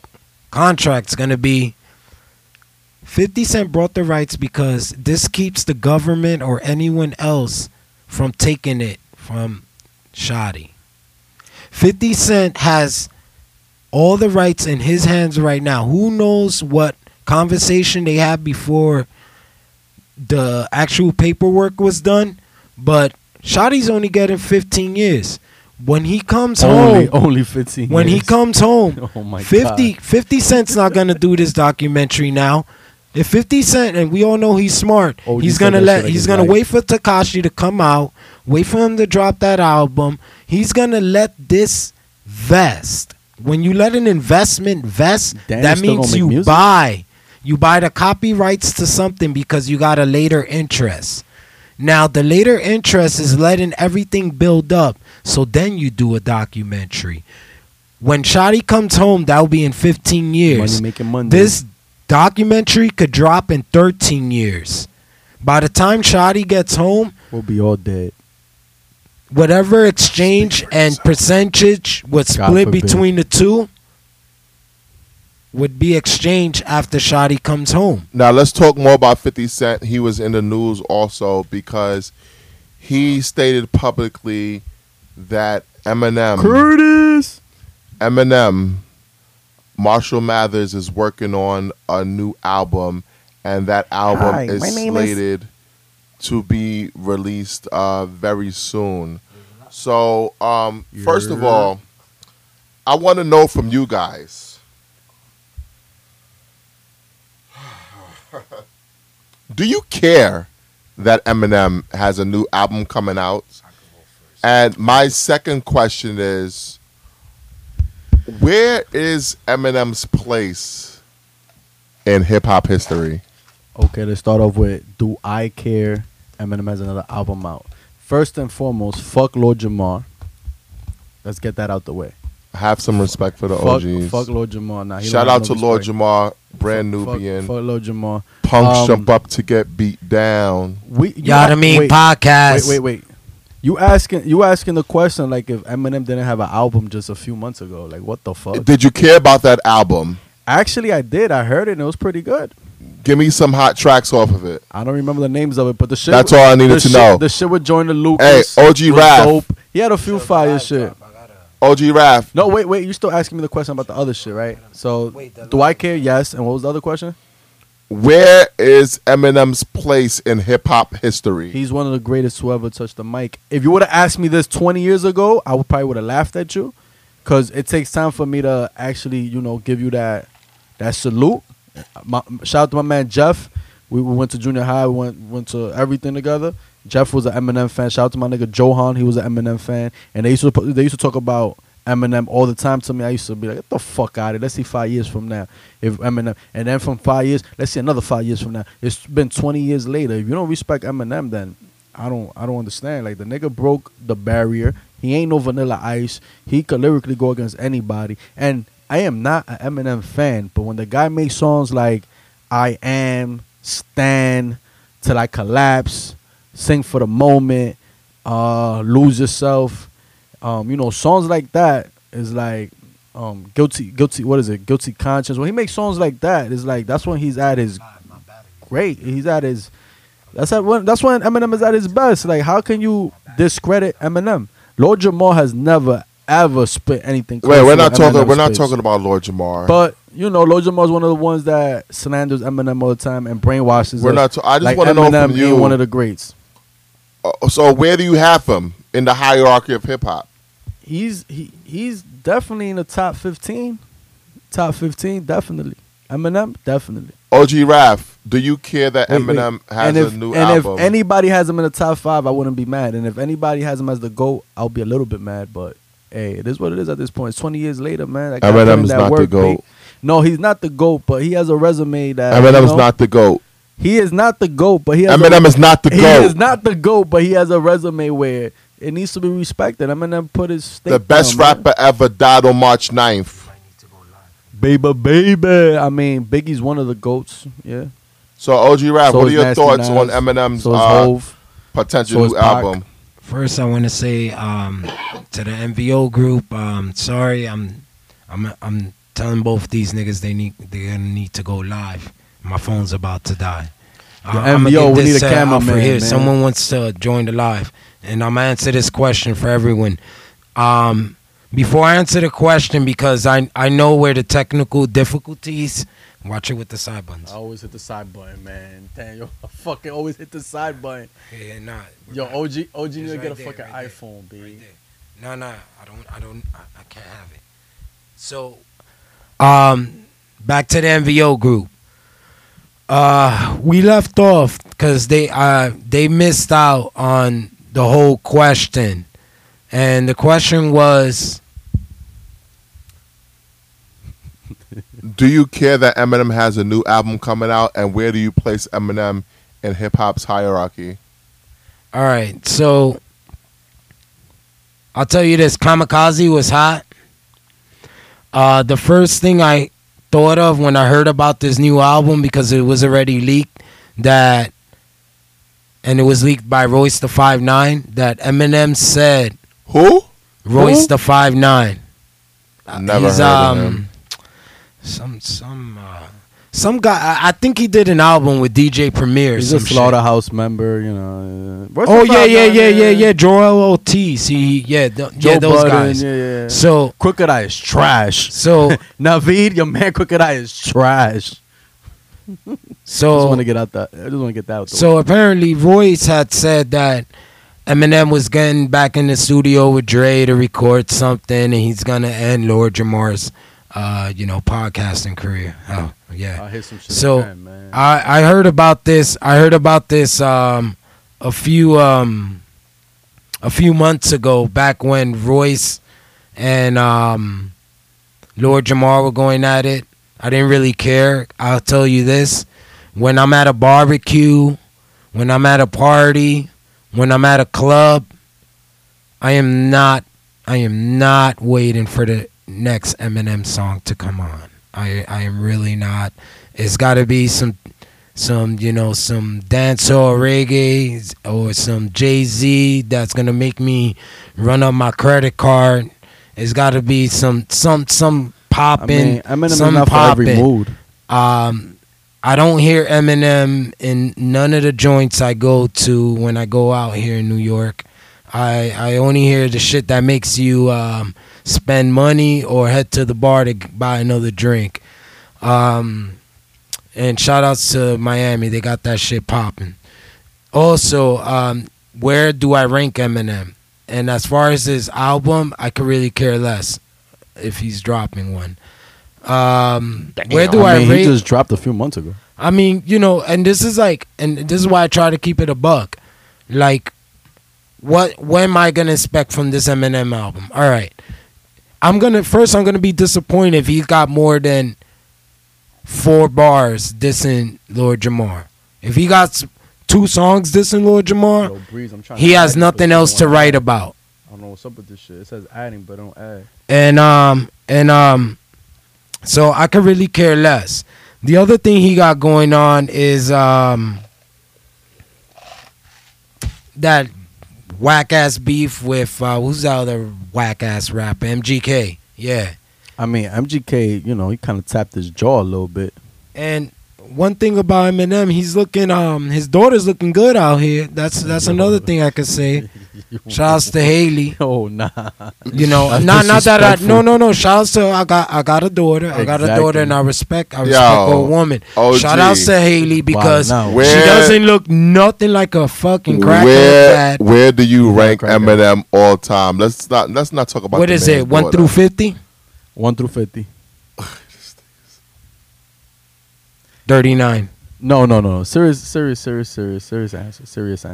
contract's going to be 50 Cent brought the rights because this keeps the government or anyone else from taking it from Shoddy. 50 Cent has all the rights in his hands right now. Who knows what conversation they had before the actual paperwork was done, but Shoddy's only getting 15 years. When he comes home, only 15 years. When he comes home, oh my 50 Cent's not going to do this documentary now. If 50 Cent, and we all know he's smart, he's going to wait for Tekashi to come out, wait for him to drop that album. He's going to let this vest. When you let an investment vest, that means you buy. You buy the copyrights to something because you got a later interest. Now, the later interest is letting everything build up. So then you do a documentary. When Shoddy comes home, that will be in 15 years. This documentary could drop in 13 years. By the time Shoddy gets home, we'll be all dead. Whatever exchange and percentage was split between the two would be exchanged after Shoddy comes home. Now, let's talk more about 50 Cent. He was in the news also because he stated publicly that Eminem, Marshall Mathers is working on a new album, and that album is slated to be released very soon. So, first of all, I want to know from you guys, do you care that Eminem has a new album coming out? And my second question is, where is Eminem's place in hip-hop history? Okay, let's start off with, do I care Eminem has another album out? First and foremost, fuck Lord Jamar. Let's get that out the way. Have some respect for the OGs. Fuck Lord Jamar. Nah, shout out to Lord Jamar, brand Nubian. Fuck Lord Jamar. Punks jump up to get beat down. Podcast. Wait. You asking the question like if Eminem didn't have an album just a few months ago. Like, what the fuck? Did you care about that album? Actually, I did. I heard it and it was pretty good. Give me some hot tracks off of it. I don't remember the names of it, but the shit. That's all I needed to know. The shit with Joyner Lucas. Hey, OG Rap. He had a few fire shit. OG Raph. No, wait. You're still asking me the question about the other shit, right? So, do I care? Yes. And what was the other question? Where is Eminem's place in hip-hop history? He's one of the greatest who ever touched the mic. If you would have asked me this 20 years ago, I probably would have laughed at you. Because it takes time for me to actually, give you that salute. Shout out to my man, Jeff. We went to junior high. We went to everything together. Jeff was an Eminem fan. Shout out to my nigga Johan. He was an Eminem fan. And they used to talk about Eminem all the time to me. I used to be like, get the fuck out of here. Let's see 5 years from now. If Eminem. And then from 5 years, let's see another 5 years from now. It's been 20 years later. If you don't respect Eminem, then I don't understand. Like, the nigga broke the barrier. He ain't no Vanilla Ice. He could lyrically go against anybody. And I am not an Eminem fan, but when the guy makes songs like I Am, Stand, Till I Collapse, Sing for the Moment, Lose Yourself, songs like that is like guilty. What is it? Guilty Conscience. When he makes songs like that, it's like that's when he's at his great. He's at his. That's when Eminem is at his best. Like, how can you discredit Eminem? Lord Jamar has never ever spit anything. Wait, we're not talking about Lord Jamar. But Lord Jamar is one of the ones that slanders Eminem all the time and brainwashes. I just want to know from you. One of the greats. So where do you have him in the hierarchy of hip hop? he's definitely in the top 15. Top 15, definitely. Eminem, definitely. OG Raph, do you care that Eminem has a new album? And if anybody has him in the top 5, I wouldn't be mad. And if anybody has him as the GOAT, I'll be a little bit mad. But, hey, it is what it is at this point. It's 20 years later, man. Eminem's not the GOAT. No, he's not the GOAT, but he has a resume that... Eminem's not the GOAT. He is not the GOAT, but he has... Eminem is not the GOAT. He is not the GOAT, but he has a resume where it needs to be respected. Eminem put his stake down. The best rapper ever died on March 9th. Baby, baby. I mean, Biggie's one of the GOATs. Yeah. So OG Rap, what are your thoughts on Eminem's potential new album? First, I want to say to the MVO group, sorry, I'm telling both these niggas they're gonna need to go live. My phone's about to die. MVO, we need a camera for here. Man. Someone wants to join the live, and I'm gonna answer this question for everyone. Before I answer the question, because I know where the technical difficulties. Watch it with the side buttons. I always hit the side button, man. Damn, yo, I fucking always hit the side button. Yeah, nah. Yo, OG need to get a fucking iPhone, B. Right there. Nah. I can't have it. So, back to the MVO group. We left off because they missed out on the whole question. And the question was, do you care that Eminem has a new album coming out, and where do you place Eminem in hip-hop's hierarchy? All right, so I'll tell you this. Kamikaze was hot. The first thing I thought of when I heard about this new album, because it was already leaked, that, and it was leaked by Royce the 5'9", that Eminem said... Who? Royce the 5'9". Never heard of him. Some guy. I think he did an album with DJ Premier. He's a Slaughterhouse member, you know. Yeah. Joel Ortiz. Those guys. Yeah. So Crooked Eye is trash. So Naveed, your man, Crooked Eye is trash. So I just want to get that out. So apparently, Royce had said that Eminem was getting back in the studio with Dre to record something, and he's gonna end Lord Jamar's, podcasting career. Oh yeah. I hear some shit so again, man. I heard about this. I heard about this a few months ago, back when Royce and Lord Jamar were going at it. I didn't really care. I'll tell you this: when I'm at a barbecue, when I'm at a party, when I'm at a club, I am not waiting for the next Eminem song to come on. I am really not. It's got to be some dancehall reggae or some Jay-Z that's gonna make me run up my credit card. It's got to be some popping. I mean, Eminem some enough popping. For every mood. I don't hear Eminem in none of the joints I go to when I go out here in New York. I only hear the shit that makes you spend money or head to the bar to buy another drink. And shout outs to Miami. They got that shit popping. Also, where do I rank Eminem? And as far as his album, I could really care less if he's dropping one. Where do I rate? He just dropped a few months ago. I mean, and this is why I try to keep it a buck. Like, what am I gonna expect from this Eminem album? All right, I'm gonna be disappointed if he got more than 4 bars dissing Lord Jamar. If he got 2 songs dissing Lord Jamar, he has nothing else to write about. I don't know what's up with this shit. It says adding, but don't add. So I could really care less. The other thing he got going on is that whack-ass beef with, who's the other whack-ass rapper? MGK, yeah. I mean, MGK, he kind of tapped his jaw a little bit. And one thing about Eminem, his daughter's looking good out here. That's another thing I could say. Shouts to Haley. Oh nah. You know, not that I no. Shouts to I got a daughter. Exactly. I got a daughter, and I respect a woman. OG. Shout outs to Haley because she doesn't look nothing like a fucking crackhead. Where do you rank Eminem all time? Let's not talk about what is it? 1 through 50. 1 through 50. 39. No. Serious answer.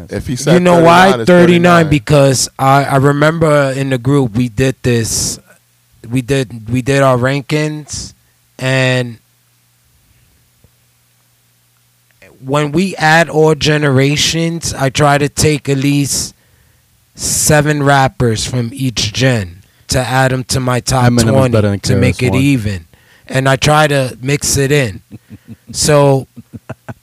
If he said, you know why 39? Because I remember in the group we did this, we did our rankings, and when we add all generations, I try to take at least 7 rappers from each gen to add them to my top 20 to make it even, and I try to mix it in. So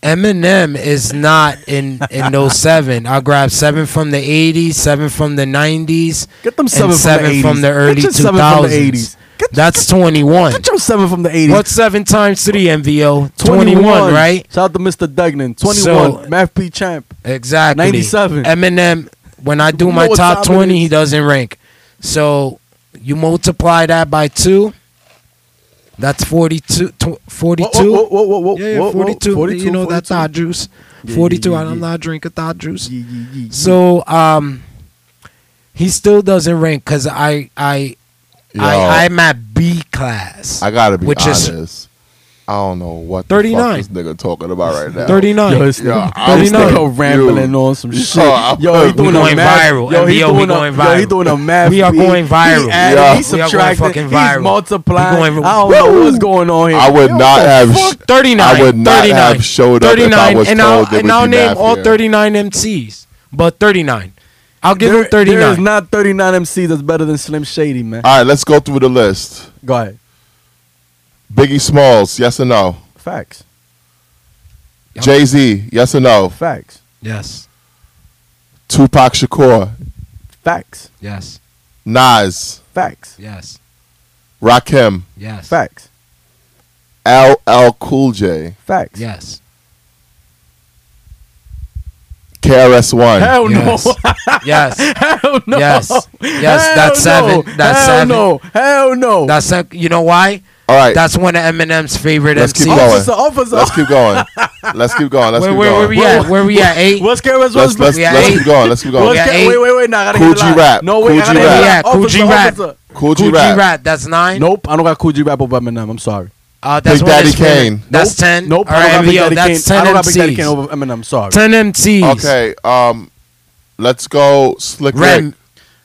Eminem is not in those 7. I grabbed 7 from the 80s, 7 from the 90s, get them 7 from the early 2000s. That's 21. Get your 7 from the 80s. What's 7 times 3, MVO? 21, right? Shout out to Mr. Duggan. 21, Math P Champ. Exactly. 97. Eminem, when I do my top 20, he doesn't rank. So you multiply that by 2. That's 42. Whoa, 42. You know 42. That thought juice. Yeah, 42. Yeah. I'm not drinking thought juice. Yeah. So he still doesn't rank because I'm at B class. I gotta be honest. I don't know what 39. The fuck this nigga talking about right now. 39. Yo, rambling on some shit. Yo, he doing going viral. Yo, he doing a math. We are going viral. He subtracting. Fucking viral. He's multiplying. I don't know what's going on here. I would not have. 39. I would not have showed up if I was told that we And I'll name all 39 MCs, but 39. I'll give him 39. There is not 39 MCs that's better than Slim Shady, man. All right, let's go through the list. Go ahead. Biggie Smalls, yes or no? Facts. Jay-Z, yes or no? Facts. Yes. Tupac Shakur. Facts. Yes. Nas. Facts. Yes. Rakim. Yes. Facts. LL Cool J. Facts. Yes. KRS-One. Hell no. Yes. Hell no. Yes. Yes. That's 7. That's 7. No. Hell no. That's 7. You know why? All right. That's one of Eminem's favorite MCs. Officer. Let's keep going. Where we at? 8. What's KRS-One's? Let's keep going. Wait. Nah, Kool G Rap. No, wait. Kool G Rap. That's 9. Nope. I don't got Kool G Rap over Eminem. I'm sorry. Big Daddy Kane. That's 10. Nope. I don't got Big Daddy Kane over Eminem. Sorry. 10 MCs. Okay. Let's go. Slick Rick.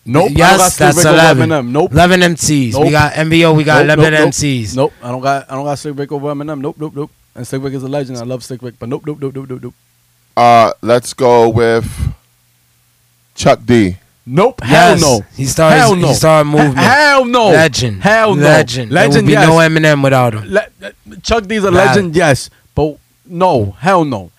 Nope. Yes, that's 11. Nope. 11 MCs. Nope. We got MVO. We got 11 MCs. Nope. I don't got Slick Rick over Eminem. Nope. And Slick Rick is a legend. I love Slick Rick, but nope. Let's go with Chuck D. Nope. Yes. Hell no. He started movement. Hell no. Legend. Hell no. Legend. There would be no Eminem without him. Chuck D's a legend. Yes, but no. Hell no.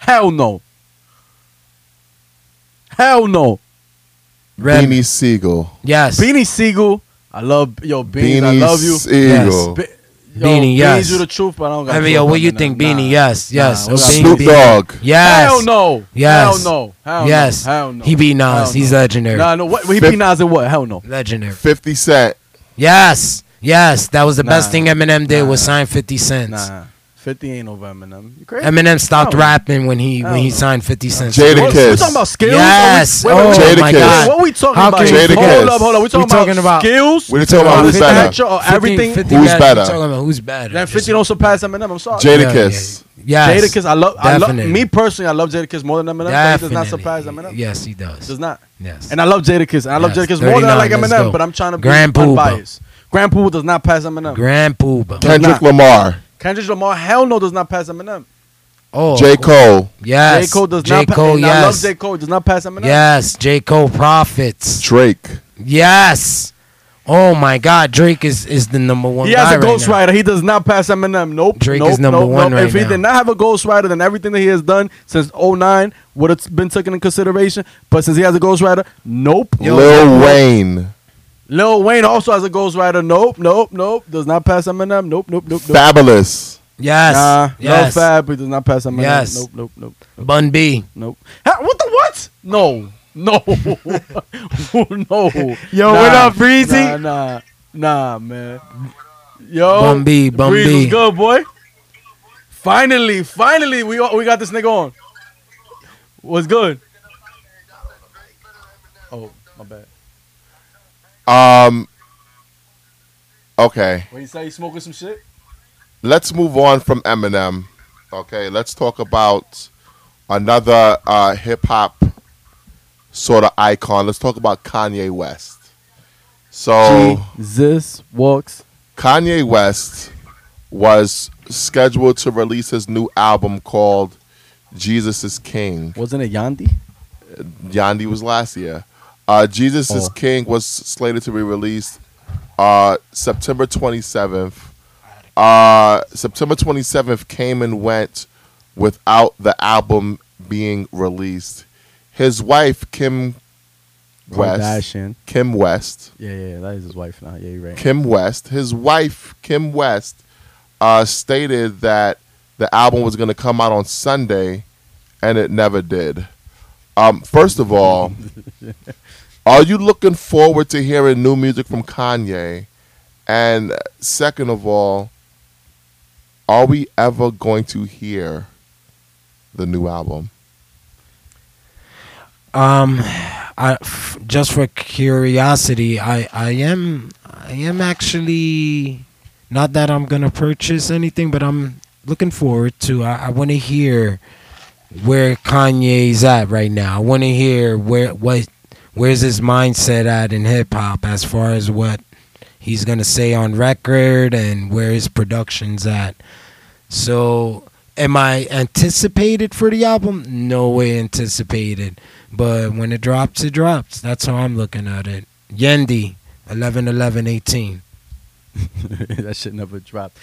Beanie Sigel. Yes. Beanie Sigel. I love yo Beanie. I love you. Sigel. Yes. Beanie. Yes. Beanie, you the truth, but I don't got. I mean, yo, what you think, Beanie? Nah. Yes. Snoop Dogg. Yes. Hell no. Yes. Hell no. Yes. Hell no. He beat Nas. He's legendary. No. What he beat Nas in what? Hell no. Legendary. 50 Cent. Yes. That was the best thing Eminem did was sign 50 Cent. 50 ain't over Eminem. You crazy? Eminem stopped rapping when he signed 50 Cent. Jadakiss. We're talking about skills? Yes. Wait, my God. What are we talking about? Jadakiss. Hold on. We're talking about skills? We're talking about who's better. Or everything. 50 who's better? We're talking about who's better. Then 50 don't surpass Eminem. I'm sorry. Jadakiss. Yes. Jadakiss. I love. Me personally, I love Jadakiss more than Eminem. But he does not surpass Eminem. Yes, he does. Does not. Yes. And I love Jadakiss. And I love Jadakiss more than I like Eminem. But I'm trying to be unbiased. Grand Poobah does not pass Eminem. Grand Poobah. Kendrick Lamar. Kendrick Lamar, hell no, does not pass Eminem. Oh, J. Cole. Yes. J. Cole does not pass. I love J. Cole. Does not pass Eminem. Yes. J. Cole profits. Drake. Yes. Oh, my God. Drake is the number one guy right now. He has a ghostwriter. He does not pass Eminem. Nope. Drake is number one right now. If he did not have a ghostwriter, then everything that he has done since 2009 would have been taken into consideration. But since he has a ghostwriter, nope. Lil Wayne. Lil Wayne also has a ghostwriter. Nope. Does not pass Eminem. Nope. Fabulous. Yes. Yes. No Fab, but does not pass Eminem. Yes. Nope. Bun B. Nope. What the what? No. No. No. Yo, what up, Breezy? Nah, man. Yo, Breezy was good, boy. Finally, we got this nigga on. What's good? Oh, my bad. Okay. When you say you smoking some shit? Let's move on from Eminem. Okay, let's talk about another hip-hop sort of icon. Let's talk about Kanye West. So Jesus walks. Kanye West was scheduled to release his new album called Jesus Is King. Wasn't it Yandi? Yandi was last year. Jesus Is King was slated to be released September 27th. September 27th came and went without the album being released. His wife, Kim West. Yeah, that is his wife now. Yeah, you're right. Kim West. His wife, Kim West, stated that the album was going to come out on Sunday, and it never did. First of all, are you looking forward to hearing new music from Kanye? And second of all, are we ever going to hear the new album? Just for curiosity, I am actually, not that I'm gonna purchase anything, but I'm looking forward to. I want to hear where Kanye's at right now. I want to hear where's his mindset at in hip hop as far as what he's going to say on record and where his production's at. So am I anticipated for the album? No way anticipated. But when it drops, it drops. That's how I'm looking at it. Yendi, 11/11/18. That shit never dropped.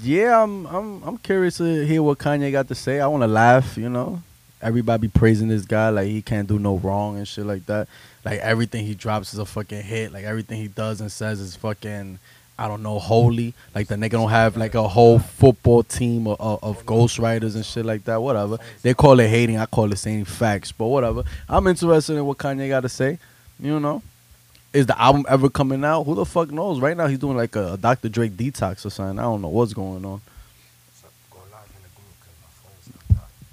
Yeah, I'm curious to hear what Kanye got to say. I want to laugh, you know. Everybody praising this guy like he can't do no wrong and shit like that. Like everything he drops is a fucking hit. Like everything he does and says is fucking, I don't know, holy. Like the nigga don't have like a whole football team of ghostwriters and shit like that. Whatever. They call it hating. I call it saying facts. But whatever. I'm interested in what Kanye got to say. You know, is the album ever coming out? Who the fuck knows? Right now he's doing like a Dr. Drake detox or something. I don't know what's going on.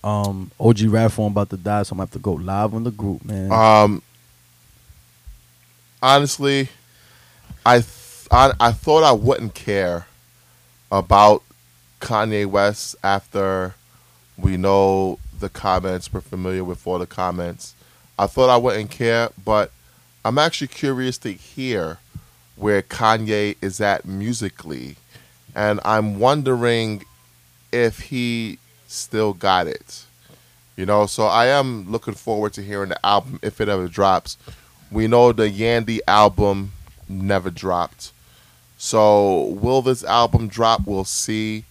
OG Rap phone about to die, so I'm gonna have to go live on the group, man. Honestly, I thought I wouldn't care about Kanye West after we know the comments. We're familiar with all the comments. I thought I wouldn't care, but I'm actually curious to hear where Kanye is at musically, and I'm wondering if he still got it, you know. So I am looking forward to hearing the album if it ever drops. We know the Yandy album never dropped, so will this album drop? We'll see.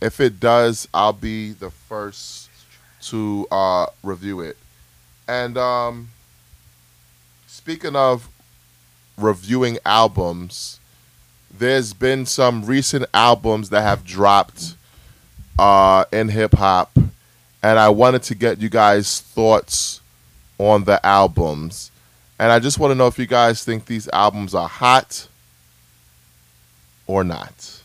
If it does, I'll be the first to review it. And speaking of reviewing albums, there's been some recent albums that have dropped in hip-hop, and I wanted to get you guys' thoughts on the albums. And I just want to know if you guys think these albums are hot or not.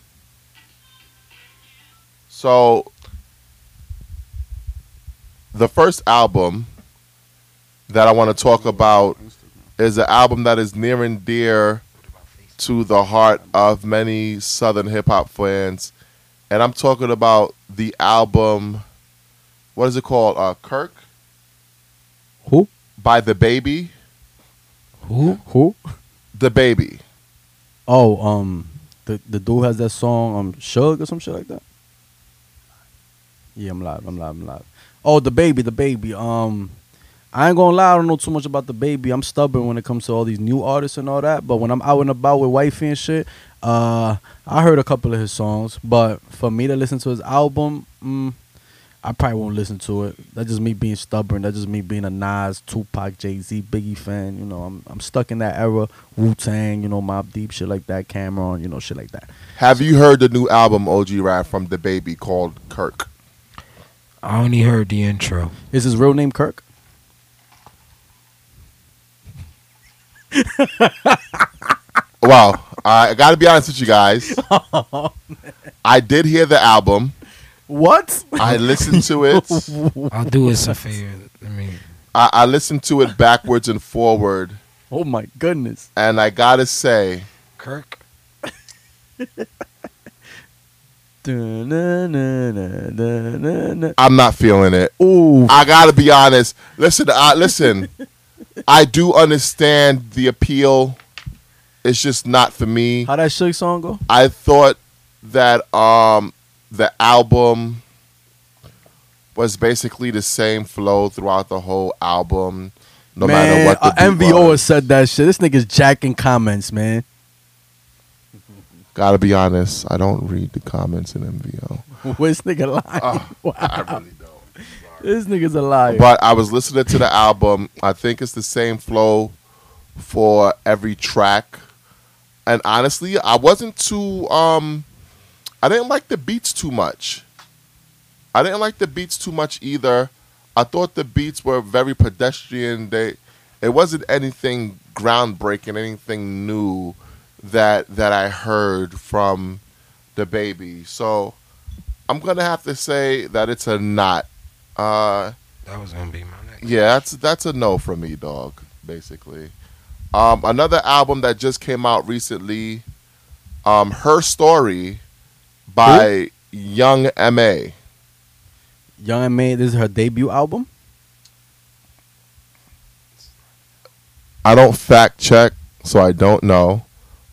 So the first album that I want to talk about is an album that is near and dear to the heart of many Southern hip-hop fans. And I'm talking about the album, what is it called? Kirk? Who? By DaBaby. Who? DaBaby. Oh, the dude has that song, Shug or some shit like that? Yeah, I'm live. Oh, DaBaby. I ain't gonna lie, I don't know too much about DaBaby. I'm stubborn when it comes to all these new artists and all that. But when I'm out and about with wifey and shit, I heard a couple of his songs, but for me to listen to his album, I probably won't listen to it. That's just me being stubborn. That's just me being a Nas, Tupac, Jay-Z, Biggie fan. You know, I'm stuck in that era. Wu-Tang, you know, Mobb Deep, shit like that. Cameron, you know, shit like that. Have you heard the new album, OG Rap, from DaBaby called Kirk? I only heard the intro. Is his real name Kirk? Wow. I got to be honest with you guys. Oh, I did hear the album. What? I listened to it. I'll do us a favor. I mean, I listened to it backwards and forward. Oh, my goodness. And I got to say, Kirk. I'm not feeling it. Ooh. I got to be honest. Listen, I do understand the appeal. It's just not for me. How that Suge song go? I thought that the album was basically the same flow throughout the whole album, no matter what the beat MVO was. Said that shit. This nigga's jacking comments, man. Gotta be honest. I don't read the comments in MVO. This nigga lying. Wow. I really don't. This nigga's a liar. But I was listening to the album. I think it's the same flow for every track. And honestly, I wasn't too... I didn't like the beats too much. I didn't like the beats too much either. I thought the beats were very pedestrian. It wasn't anything groundbreaking, anything new that I heard from DaBaby. So I'm going to have to say that it's a not. That was going to be my next. Yeah, that's a no for me, dog, basically. Another album that just came out recently, Her Story by Young M.A. Young M.A., this is her debut album? I don't fact check, so I don't know.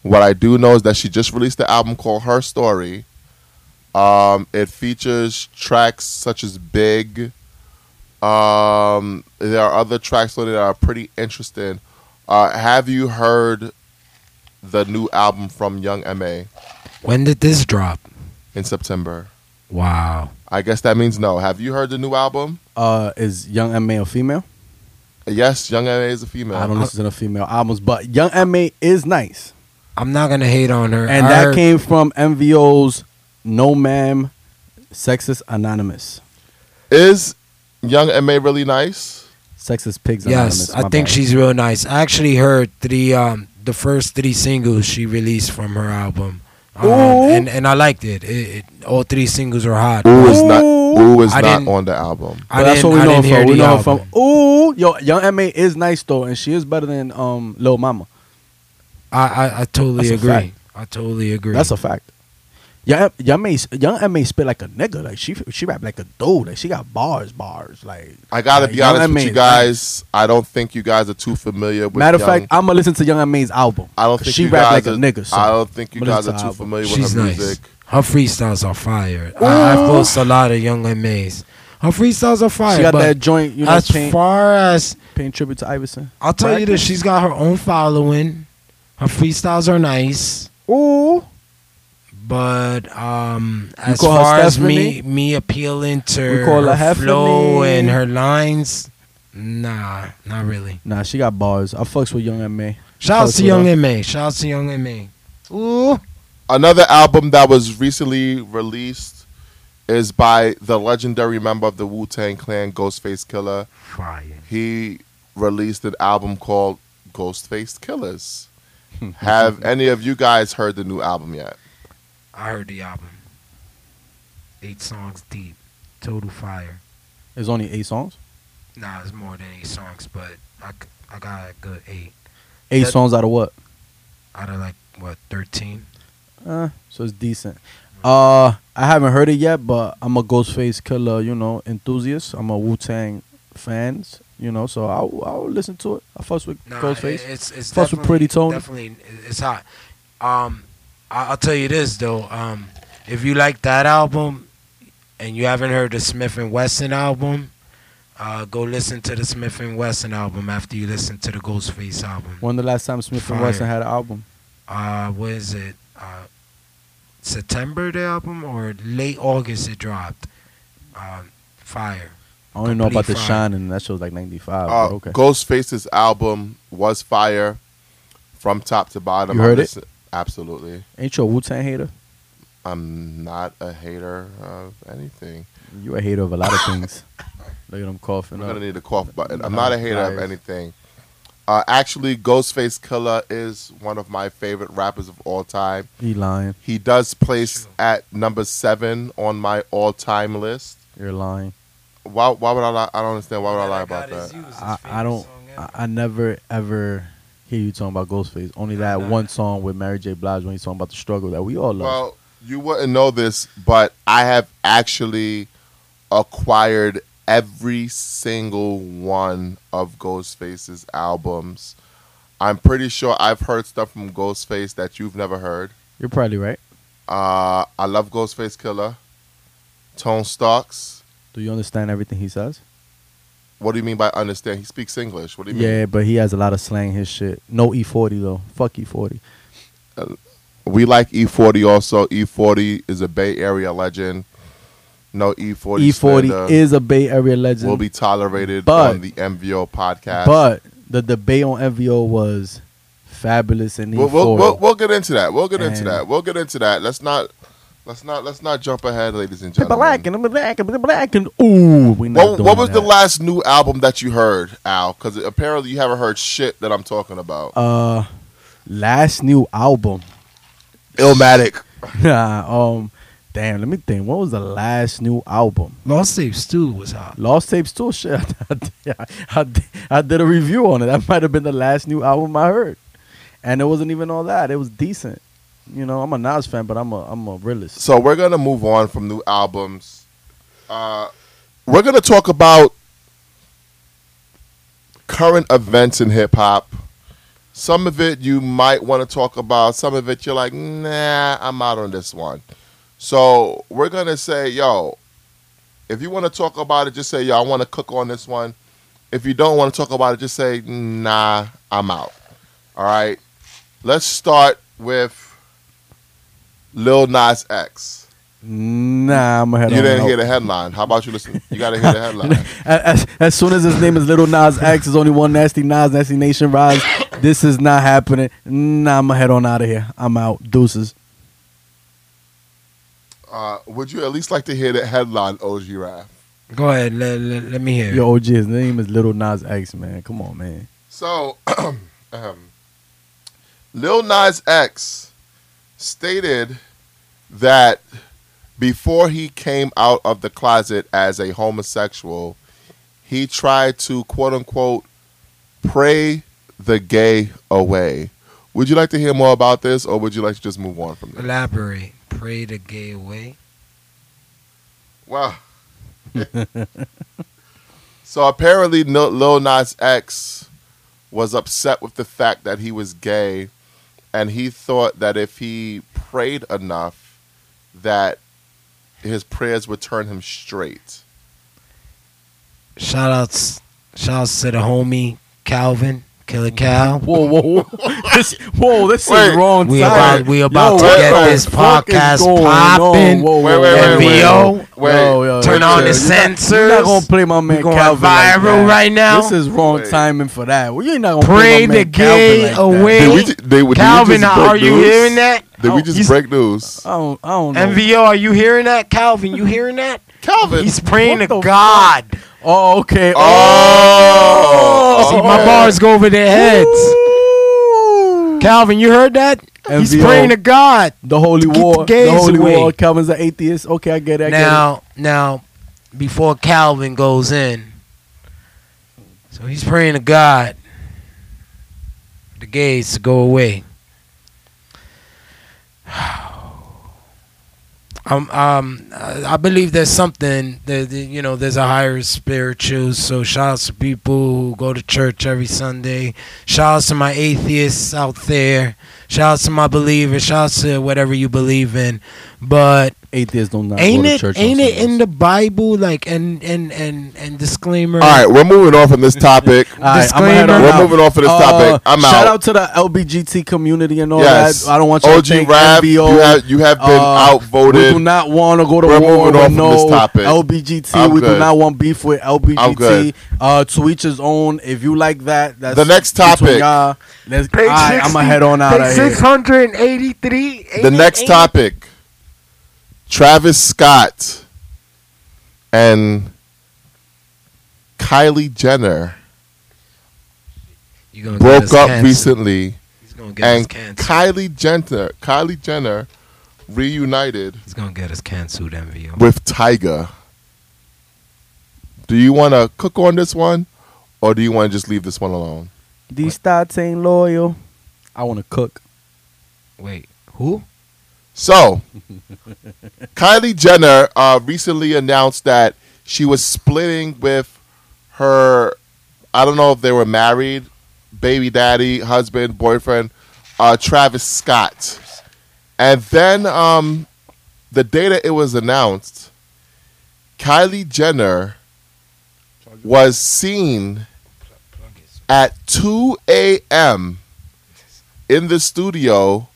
What I do know is that she just released the album called Her Story. It features tracks such as Big. There are other tracks on it that are pretty interesting. Have you heard the new album from Young M.A.? When did this drop? In September. Wow. I guess that means no. Have you heard the new album? Is Young M.A. a female? Yes, Young M.A. is a female. I don't listen to female albums, but Young M.A. is nice. I'm not going to hate on her. And that came from MVO's No Ma'am, Sexist Anonymous. Is Young M.A. really nice? Sexist Pigs Anonymous. Yes, I think she's real nice. I actually heard the first 3 singles she released from her album. And I liked it. All 3 singles are hot. Ooh is not on the album. That's what we know from. Ooh, yo, Young M.A. is nice though, and she is better than Lil Mama. I totally agree. I totally agree. That's a fact. Young M.A. spit like a nigga. Like she rap like a dude. Like she got bars. Like I gotta be honest with you guys. I don't think you guys are too familiar with. Matter of fact, I'm gonna listen to Young M.A.'s album. I don't think she rap like a nigga. So I don't think you guys are too familiar with her music. Her freestyles are fire. I post a lot of Young M.A.'s. Her freestyles are fire. She got that joint. You know, as far as paying tribute to Iverson, I'll tell you this: she's got her own following. Her freestyles are nice. Ooh. But as far as me appealing to her flow and her lines, nah, not really. Nah, she got bars. I fucks with Young M.A. Shout out to Young M.A. Shout out to Young M.A. Ooh. Another album that was recently released is by the legendary member of the Wu-Tang Clan, Ghostface Killah. Fire. He released an album called Ghostface Killahs. Have any of you guys heard the new album yet? I heard the album. 8 songs deep. Total fire. There's only 8 songs? Nah, it's more than 8 songs, but I got a good 8. 8 songs out of what? Out of 13? So it's decent. I haven't heard it yet, but I'm a Ghostface Killah, enthusiast. I'm a Wu-Tang fan, so I'll listen to it. I fuss with Ghostface. It's fuss with Pretty Tony. Definitely, it's hot. I'll tell you this though, if you like that album and you haven't heard the Smith and Wesson album, go listen to the Smith and Wesson album after you listen to the Ghostface album. When the last time Smith and Wesson had an album? What is it? September the album or late August it dropped. Fire. I only know about The Shine, and that show's like 95. Okay. Ghostface's album was fire from top to bottom. You heard it? Absolutely. Ain't you a Wu-Tang hater? I'm not a hater of anything. You a hater of a lot of things. Look at him coughing. I'm gonna need a cough button. I'm not a hater of anything. Actually, Ghostface Killah is one of my favorite rappers of all time. He lying. He does place at number 7 on my all-time list. You're lying. Why would I lie? I don't understand. Why would I lie about that? I don't. I never ever hear you talking about Ghostface. Only that one song with Mary J. Blige when he's talking about the struggle that we all love. Well, you wouldn't know this, but I have actually acquired every single one of Ghostface's albums. I'm pretty sure I've heard stuff from Ghostface that you've never heard. You're probably right. I love Ghostface Killah. Tone Stalks. Do you understand everything he says? What do you mean by understand? He speaks English. What do you mean? Yeah, but he has a lot of slang, his shit. No E40, though. Fuck E40. We like E40 also. E40 is a Bay Area legend. No E40. E40 is a Bay Area legend. Will be tolerated on the MVO podcast. But the debate on MVO was Fabulous and E40. We'll get into that. Let's not jump ahead, ladies and gentlemen. Black and ooh, we not doing What was that. The last new album that you heard, Al? Because apparently you haven't heard shit that I'm talking about. Last new album, Illmatic. Damn, let me think. What was the last new album? Lost Tapes 2 was hot. Lost Tapes 2, shit. I did a review on it. That might have been the last new album I heard, and it wasn't even all that. It was decent. You know, I'm a Nas fan, but I'm a realist. So we're gonna move on from new albums. We're gonna talk about current events in hip hop. Some of it you might want to talk about. Some of it you're like, nah, I'm out on this one. So we're gonna say, yo, if you want to talk about it, just say, yo, I want to cook on this one. If you don't want to talk about it, just say, nah, I'm out. All right, let's start with Lil Nas X. Nah, I'm a headline. You didn't hear the headline. How about you listen? You got to hear the headline. As soon as his name is Lil Nas X, there's only one nasty Nas, Nasty Nation rise. This is not happening. Nah, I'm going to head on out of here. I'm out. Deuces. Would you at least like to hear the headline, OG Rap? Go ahead. Let me hear it. Yo, OG, his name is Lil Nas X, man. Come on, man. So, Lil Nas X stated that before he came out of the closet as a homosexual, he tried to, quote-unquote, pray the gay away. Would you like to hear more about this, or would you like to just move on from this? Elaborate. Pray the gay away? Wow. So apparently Lil Nas X was upset with the fact that he was gay, and he thought that if he prayed enough, that his prayers would turn him straight. Shout outs to the homie Calvin, Killer Cal. Whoa! this is wrong. We about to get this podcast popping. MVO, turn on the sensors. You're not gonna play my man Calvin viral like right now. This is wrong timing for that. Well, you're not gonna pray the gay away. Calvin, are you hearing that? Did we just break news? I don't know. MVO, are you hearing that? Calvin, you hearing that? Calvin, he's praying to God. Oh, okay. Oh. See, my bars go over their heads. Ooh. Calvin, you heard that? MVO, he's praying to God. The holy war. The holy war. Calvin's an atheist. Okay, I get it. Now, before Calvin goes in, so he's praying to God for the gays to go away. I believe there's something that, you know, there's a higher spiritual. So shout outs to people who go to church every Sunday. Shout outs to my atheists out there. Shout outs to my believers. Shout outs to whatever you believe in. But atheists don't go to church. Ain't it in the Bible? Like and disclaimer. All right, we're moving off from this topic. I'm out. Shout out to the LBGT community and all that. I don't want you to think Rap, MVO. You have been outvoted. We do not want to go to war with no LBGT. Do not want beef with LBGT. To each his own. If you like that, that's the next topic. I'm gonna head on out of here. 683. The next topic. Travis Scott and Kylie Jenner. broke up recently, and Kylie Jenner reunited. He's gonna get us canceled, MVO. With Tyga. Do you want to cook on this one, or do you want to just leave this one alone? These thoughts ain't loyal. I want to cook. Wait, who? So, Kylie Jenner recently announced that she was splitting with her, I don't know if they were married, baby daddy, husband, boyfriend, Travis Scott. And then the day that it was announced, Kylie Jenner was seen at 2 a.m. in the studio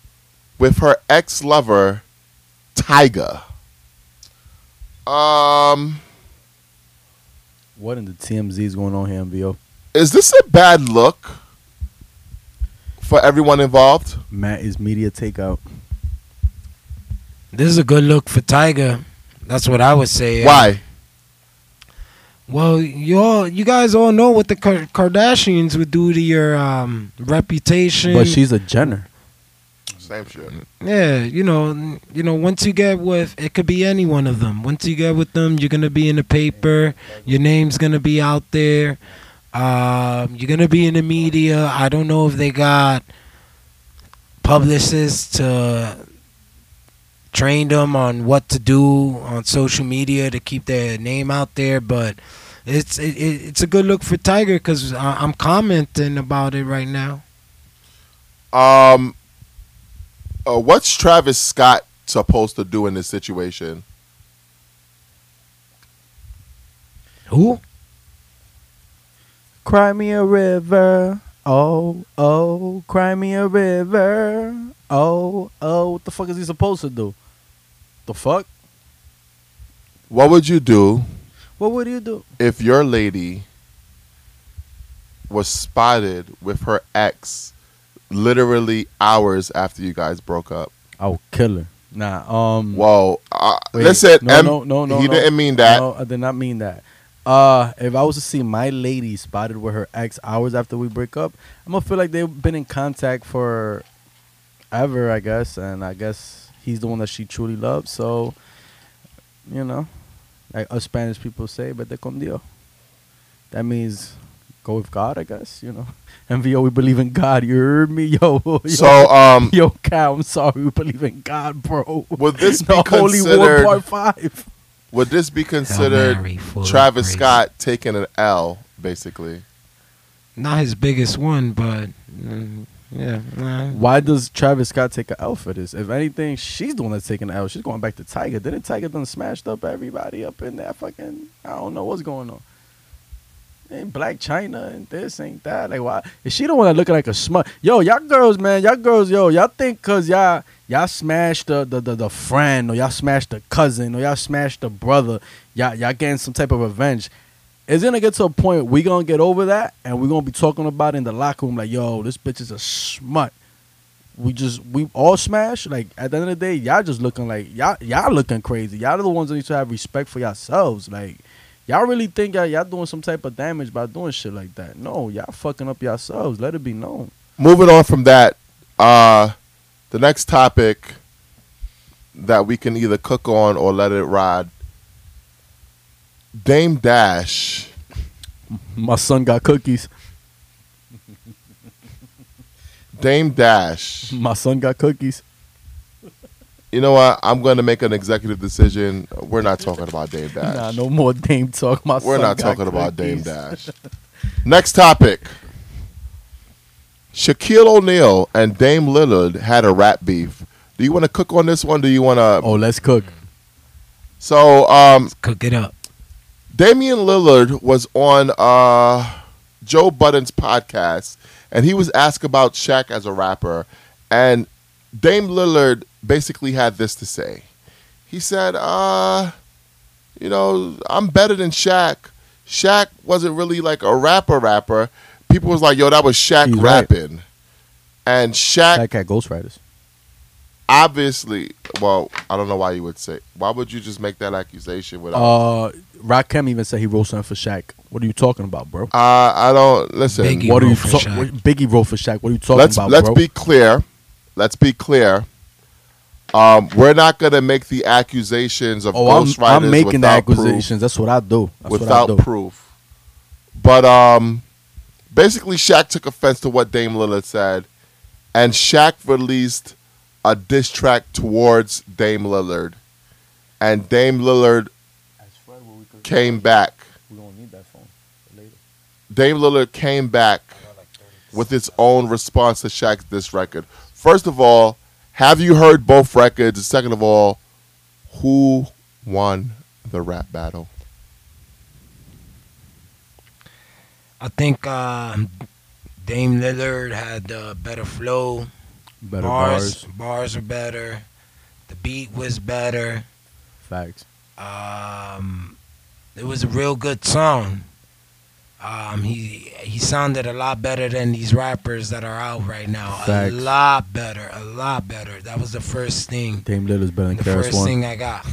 with her ex-lover, Tyga. What in the TMZ is going on here, MVO? Is this a bad look for everyone involved? Matt is media takeout. This is a good look for Tyga. That's what I would say. Why? Well, you guys all know what the Kardashians would do to your reputation. But she's a Jenner. Same shit. Yeah, you know. Once you get with, it could be any one of them. Once you get with them, you're gonna be in the paper. Your name's gonna be out there. You're gonna be in the media. I don't know if they got publicists to train them on what to do on social media to keep their name out there, but it's a good look for Tyga because I'm commenting about it right now. What's Travis Scott supposed to do in this situation? Who? Cry me a river. Oh, oh, cry me a river. Oh, oh, what the fuck is he supposed to do? The fuck? What would you do? What would you do if your lady was spotted with her ex literally hours after you guys broke up? I would kill her. Nah. Whoa. Listen. No. He didn't mean that. No, I did not mean that. If I was to see my lady spotted with her ex hours after we break up, I'm gonna feel like they've been in contact for ever, I guess, and I guess he's the one that she truly loves. So, you know, like us Spanish people say, "Vete con Dios." That means go with God, I guess. You know, MVO, we believe in God. You heard me, yo. So, yo, Cal, I'm sorry, we believe in God, bro. Would this be considered Holy War Part 5? Would this be considered Travis Scott taking an L, basically? Not his biggest one, but. Yeah. Nah. Why does Travis Scott take an L for this? If anything, she's the one that's taking an L. She's going back to Tyga. Didn't Tyga done smashed up everybody up in that fucking? I don't know what's going on. Ain't Black China and this ain't that. Like, why is she the one that looking like a smut? Yo, y'all girls, man, y'all girls, yo, y'all think cause y'all smashed the friend, or y'all smashed the cousin, or y'all smashed the brother, y'all getting some type of revenge. It's going to get to a point we're going to get over that, and we're going to be talking about it in the locker room like, yo, this bitch is a smut. We all smash. Like, at the end of the day, y'all just looking like, y'all looking crazy. Y'all are the ones that need to have respect for yourselves. Like, y'all really think y'all doing some type of damage by doing shit like that. No, y'all fucking up yourselves. Let it be known. Moving on from that, the next topic that we can either cook on or let it ride. Dame Dash. My son got cookies. Dame Dash. My son got cookies. You know what? I'm going to make an executive decision. We're not talking about Dame Dash. Nah, no more Dame talk. My We're son not got talking cookies. About Dame Dash. Next topic. Shaquille O'Neal and Dame Lillard had a rap beef. Do you want to cook on this one? Do you want to... Oh, let's cook. So... let's cook it up. Damian Lillard was on Joe Budden's podcast, and he was asked about Shaq as a rapper. And Dame Lillard basically had this to say. He said, I'm better than Shaq. Shaq wasn't really like a rapper. People was like, yo, that was Shaq rapping. Right. And Shaq had ghostwriters. obviously, well, I don't know why you would say. Why would you just make that accusation without? Rakim even said he wrote something for Shaq. What are you talking about, bro? I don't listen. Biggie wrote for Shaq. What are you talking about, bro? Let's be clear. We're not going to make the accusations of ghostwriters. I'm making the accusations. Proof, that's what I do. Without proof. But basically, Shaq took offense to what Dame Lillard said, and Shaq released a diss track towards Dame Lillard, and Dame Lillard came back. We don't need that phone later. Dame Lillard came back with its own response to Shaq's diss record. First of all, have you heard both records? And second of all, who won the rap battle? I think Dame Lillard had the better flow. Better bars are better. The beat was better. Facts. It was a real good song. He sounded a lot better than these rappers that are out right now. Facts. A lot better. That was the first thing. Dame Lillard's better than KRS-One. The first thing I got.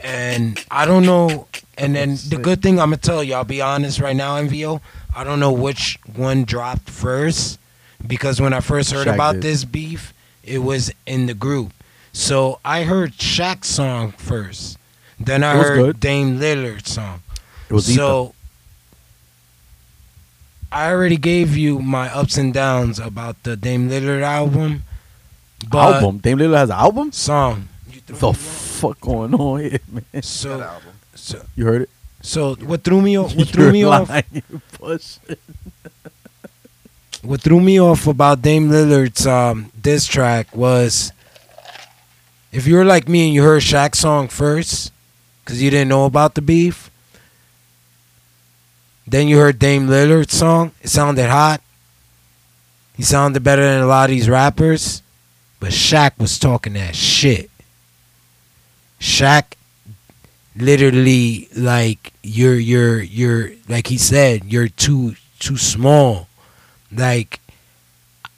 And I don't know. And then the good thing I'm gonna tell you, I'll be honest right now, MVO. I don't know which one dropped first. Because when I first heard about this beef, it was in the group. So I heard Shaq's song first. Then I heard Dame Lillard's song. So I already gave you my ups and downs about the Dame Lillard album. Album? Dame Lillard has an album? Song. What the fuck going on here, man? So you heard it? So what threw me off? What threw me off about Dame Lillard's diss track was, if you were like me and you heard Shaq's song first, because you didn't know about the beef, then you heard Dame Lillard's song, it sounded hot. He sounded better than a lot of these rappers, but Shaq was talking that shit. Shaq literally, like, you're like he said, you're too small. Like,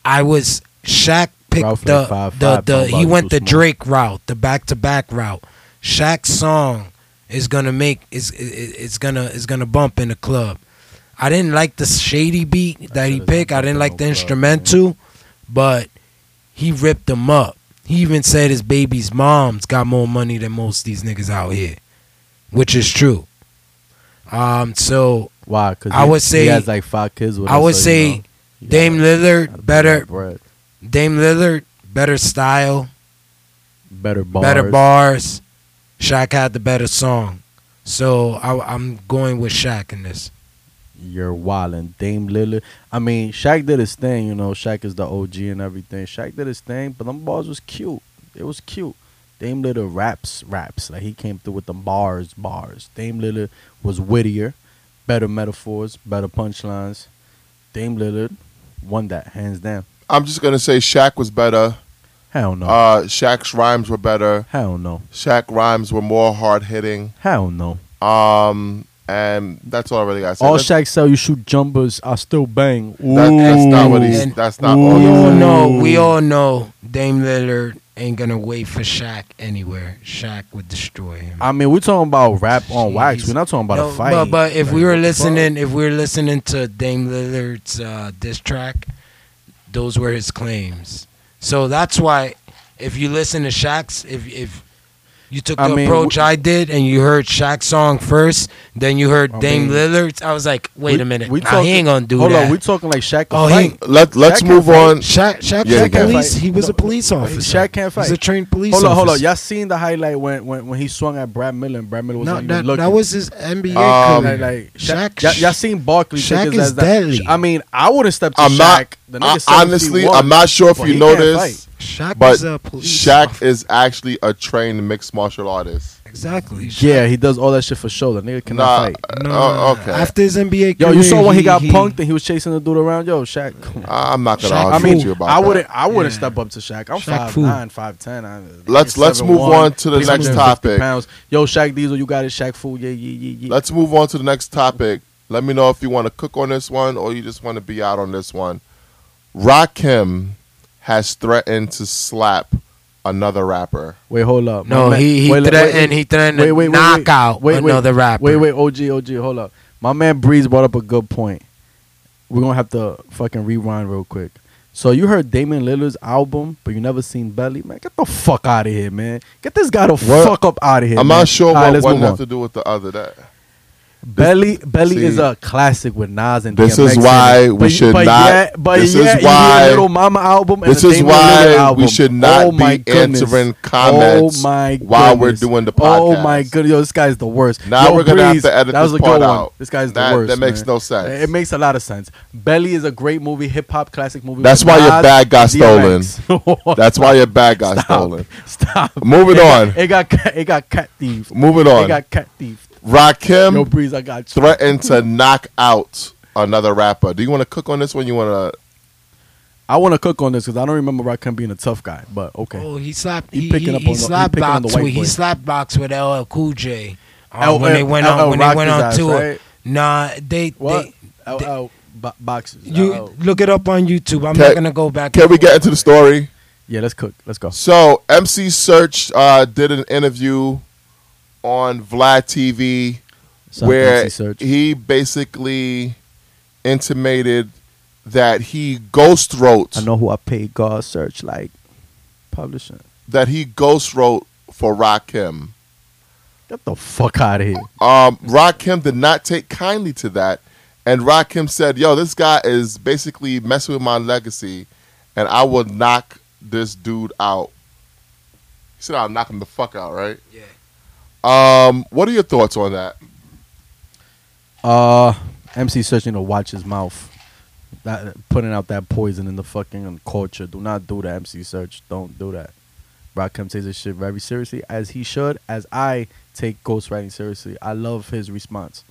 Shaq picked up he went the Drake route, the back-to-back route. Shaq's song is gonna bump in the club. I didn't like the Shady beat that he picked. I didn't like the instrumental, but he ripped them up. He even said his baby's mom's got more money than most of these niggas out here, which is true. So why? Because I would say he has like 5 kids with him. I would say, you know, Dame Lillard better. Dame Lillard better style, better bars. Shaq had the better song, so I'm going with Shaq in this. You're wildin', Dame Lillard. I mean, Shaq did his thing. You know, Shaq is the OG and everything. Shaq did his thing, but them bars was cute. It was cute. Dame Lillard raps like he came through with the bars. Dame Lillard was wittier, better metaphors, better punchlines. Dame Lillard won that, hands down. I'm just going to say Shaq was better. Hell no. Shaq's rhymes were better. Hell no. Shaq's rhymes were more hard-hitting. Hell no. And that's all I really got to say. All Shaq sell, you shoot jumpers, I still bang. That's not what he's... That's not all he's saying. We all know Dame Lillard ain't going to wait for Shaq anywhere. Shaq would destroy him. I mean, we're talking about rap on wax. We're not talking about a fight. But if we were listening, to Dame Lillard's diss track, those were his claims. So that's why, if you listen to Shaq's, if you took the approach I did and you heard Shaq's song first, then you heard Dame Lillard's, I was like, wait a minute, he ain't gonna do that. Hold on, we talking like Shaq. Let's move on. He was a police officer. Shaq can't fight. He's a trained police officer. Hold on. Y'all seen the highlight when he swung at Brad Miller and Brad Miller was not looking. That was his NBA career. Like Shaq, y'all seen Barkley. Shaq is deadly. I mean, I wouldn't step to Shaq. Honestly, I'm not sure if you know this. Shaq is actually a trained mixed martial artist. Exactly. Yeah, he does all that shit for show. The nigga cannot fight. Okay. After his NBA career, you saw when he got punked and he was chasing the dude around. Yo, Shaq, come on. I'm not gonna argue with you about that. I wouldn't step up to Shaq. I'm 5'9", 5'10". Let's move on to the next topic. Yo, Shaq Diesel, you got it, Shaq fool. Yeah. Let's move on to the next topic. Let me know if you want to cook on this one or you just want to be out on this one. Rakim has threatened to slap another rapper. Wait, hold up. No, he threatened to knock out another rapper. OG, hold up. My man Breeze brought up a good point. We're going to have to fucking rewind real quick. So you heard Damian Lillard's album, but you never seen Belly? Man, get the fuck out of here, man. Get this guy to fuck up out of here. I'm not sure what one has to do with the other. That Belly is a classic with Nas and DMX. This is why we should not. This is why Little Mama album. This is why we should not be answering comments while we're doing the podcast. Oh my goodness, yo, this guy's the worst. Now we're gonna have to edit this part out. This guy's the worst. That makes no sense. It makes a lot of sense. Belly is a great movie, hip hop classic movie. That's why your bag got stolen. That's why your bag got stolen. Stop. Moving on. It got cat thieves. Moving on. It got cat thieves. Rakim threatened to knock out another rapper. Do you want to cook on this one? You want to? I want to cook on this because I don't remember Rakim being a tough guy. But okay. Oh, he slapped. He slapped box with LL Cool J when they went on. When they went on tour, nah, they LL boxes. You look it up on YouTube. I'm not gonna go back. Can we get into the story? Yeah, let's cook. Let's go. So MC Search did an interview on Vlad TV, where he basically intimated that he ghost wrote. I know who I paid God Search like publishing. That he ghost wrote for Rakim. Get the fuck out of here. Rakim did not take kindly to that, and Rakim said, "Yo, this guy is basically messing with my legacy, and I will knock this dude out." He said, "I'll knock him the fuck out," right? Yeah. What are your thoughts on that? MC Search, you know, watch his mouth. Putting out that poison in the fucking culture. Do not do that, MC Search. Don't do that. Rakim takes this shit very seriously, as he should, as I take ghostwriting seriously. I love his response.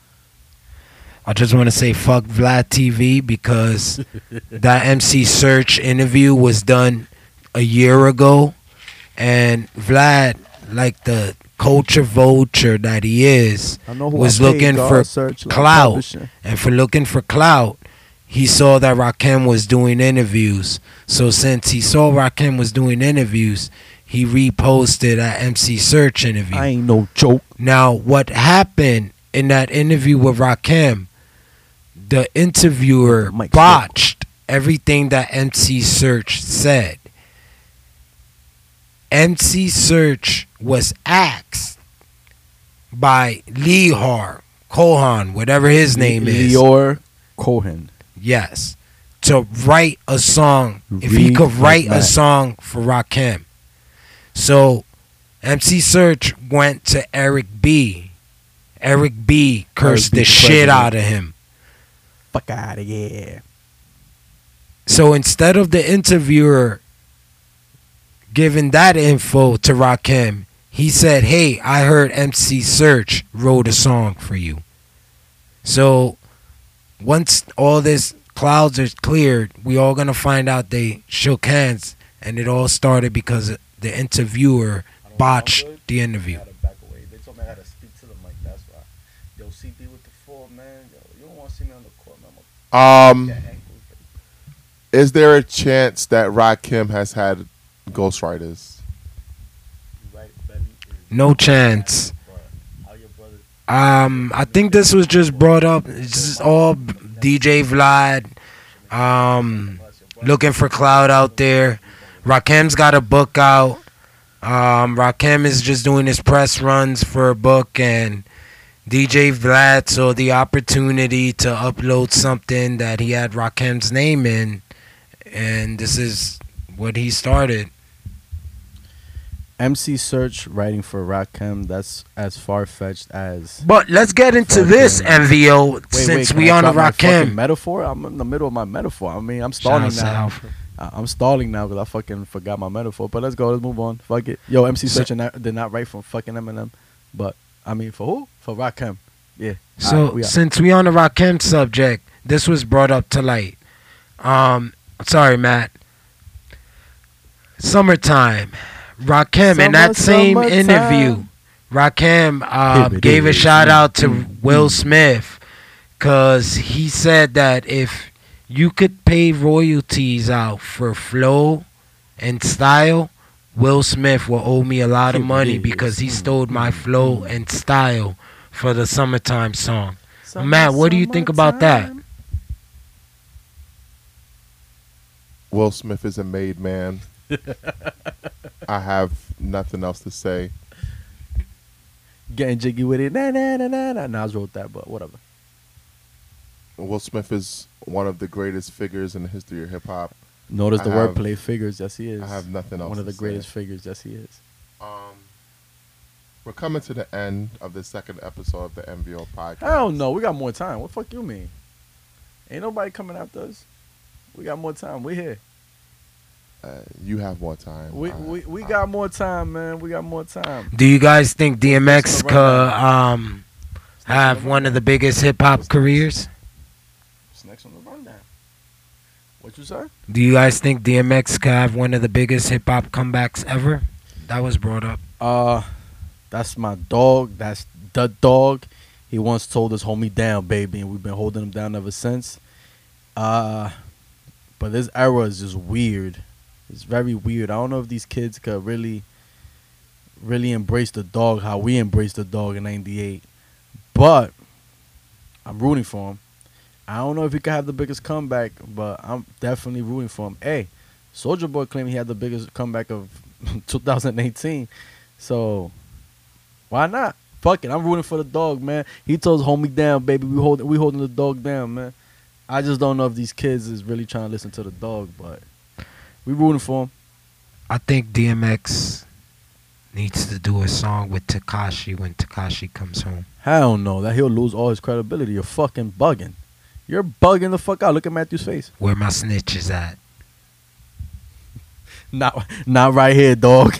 I just want to say fuck Vlad TV because that MC Search interview was done a year ago. And Vlad, like the culture vulture that he is, was looking for clout, and for looking for clout, he saw that Rakim was doing interviews. So since he saw Rakim was doing interviews, he reposted an MC Search interview. I ain't no joke. Now what happened in that interview with Rakim, the interviewer botched everything that MC Search said. MC Search was asked by Lior Cohen, whatever his name is. Lior Cohen. Yes. To write a song. If he could write a song for Rakim. So MC Search went to Eric B. Eric B cursed the shit out of him. Fuck out of here. So instead of the interviewer giving that info to Rakim, he said, "Hey, I heard MC Search wrote a song for you." So once all this clouds are cleared, we all gonna find out they shook hands, and it all started because the interviewer botched the interview. They told me I had to speak to the mic. That's why. Yo, CB with the four, man. Yo, you don't want to see me on the court, man. Is there a chance that Rakim has had ghostwriters? No chance. I think this was just brought up. This is all DJ Vlad looking for clout out there. Rakim's got a book out. Rakim is just doing his press runs for a book, and DJ Vlad saw the opportunity to upload something that he had Rakim's name in, and this is what he started. MC Search writing for Rakim, that's as far-fetched as... But let's get into this, MVO, since we on a Rakim metaphor. I'm in the middle of my metaphor. I mean, I'm stalling now. I'm stalling now because I fucking forgot my metaphor. But let's go. Let's move on. Fuck it. Yo, MC Search did not write for fucking Eminem. But, I mean, for who? For Rakim. Yeah. So, since we on a Rakim subject, this was brought up to light. Sorry, Matt. Summertime. Rakim, in that same interview, Rakim gave a shout out to Will Smith because he said that if you could pay royalties out for flow and style, Will Smith will owe me a lot of money because he stole my flow and style for the Summertime song. Matt, what do you think about that? Will Smith is a made man. I have nothing else to say. Getting jiggy with it. Nah, nah, nah, nah, nah. Nas wrote that, but whatever. Will Smith is one of the greatest figures in the history of hip-hop. Notice the wordplay, figures. Yes, he is. I have nothing else to say. One of the greatest figures. Yes, he is. We're coming to the end of the second episode of the MVO podcast. I don't know. We got more time. What the fuck you mean? Ain't nobody coming after us. We got more time. We here. You have more time. We got more time, man. We got more time. Do you guys think DMX could have one of the biggest hip-hop careers? What's next on the rundown? What you say? Do you guys think DMX could have one of the biggest hip-hop comebacks ever? That was brought up. That's my dog. That's the dog. He once told us, hold me down, baby, and we've been holding him down ever since. But this era is just weird. It's very weird. I don't know if these kids could really embrace the dog how we embraced the dog in 98. But I'm rooting for him. I don't know if he could have the biggest comeback, but I'm definitely rooting for him. Hey, Soulja Boy claimed he had the biggest comeback of 2018. So why not? Fuck it. I'm rooting for the dog, man. He told us, hold me down, baby. We holding the dog down, man. I just don't know if these kids is really trying to listen to the dog, but we rooting for him. I think DMX needs to do a song with Tekashi when Tekashi comes home. Hell no. That he'll lose all his credibility. You're fucking bugging. You're bugging the fuck out. Look at Matthew's face. Where my snitch is at? Not right here, dog.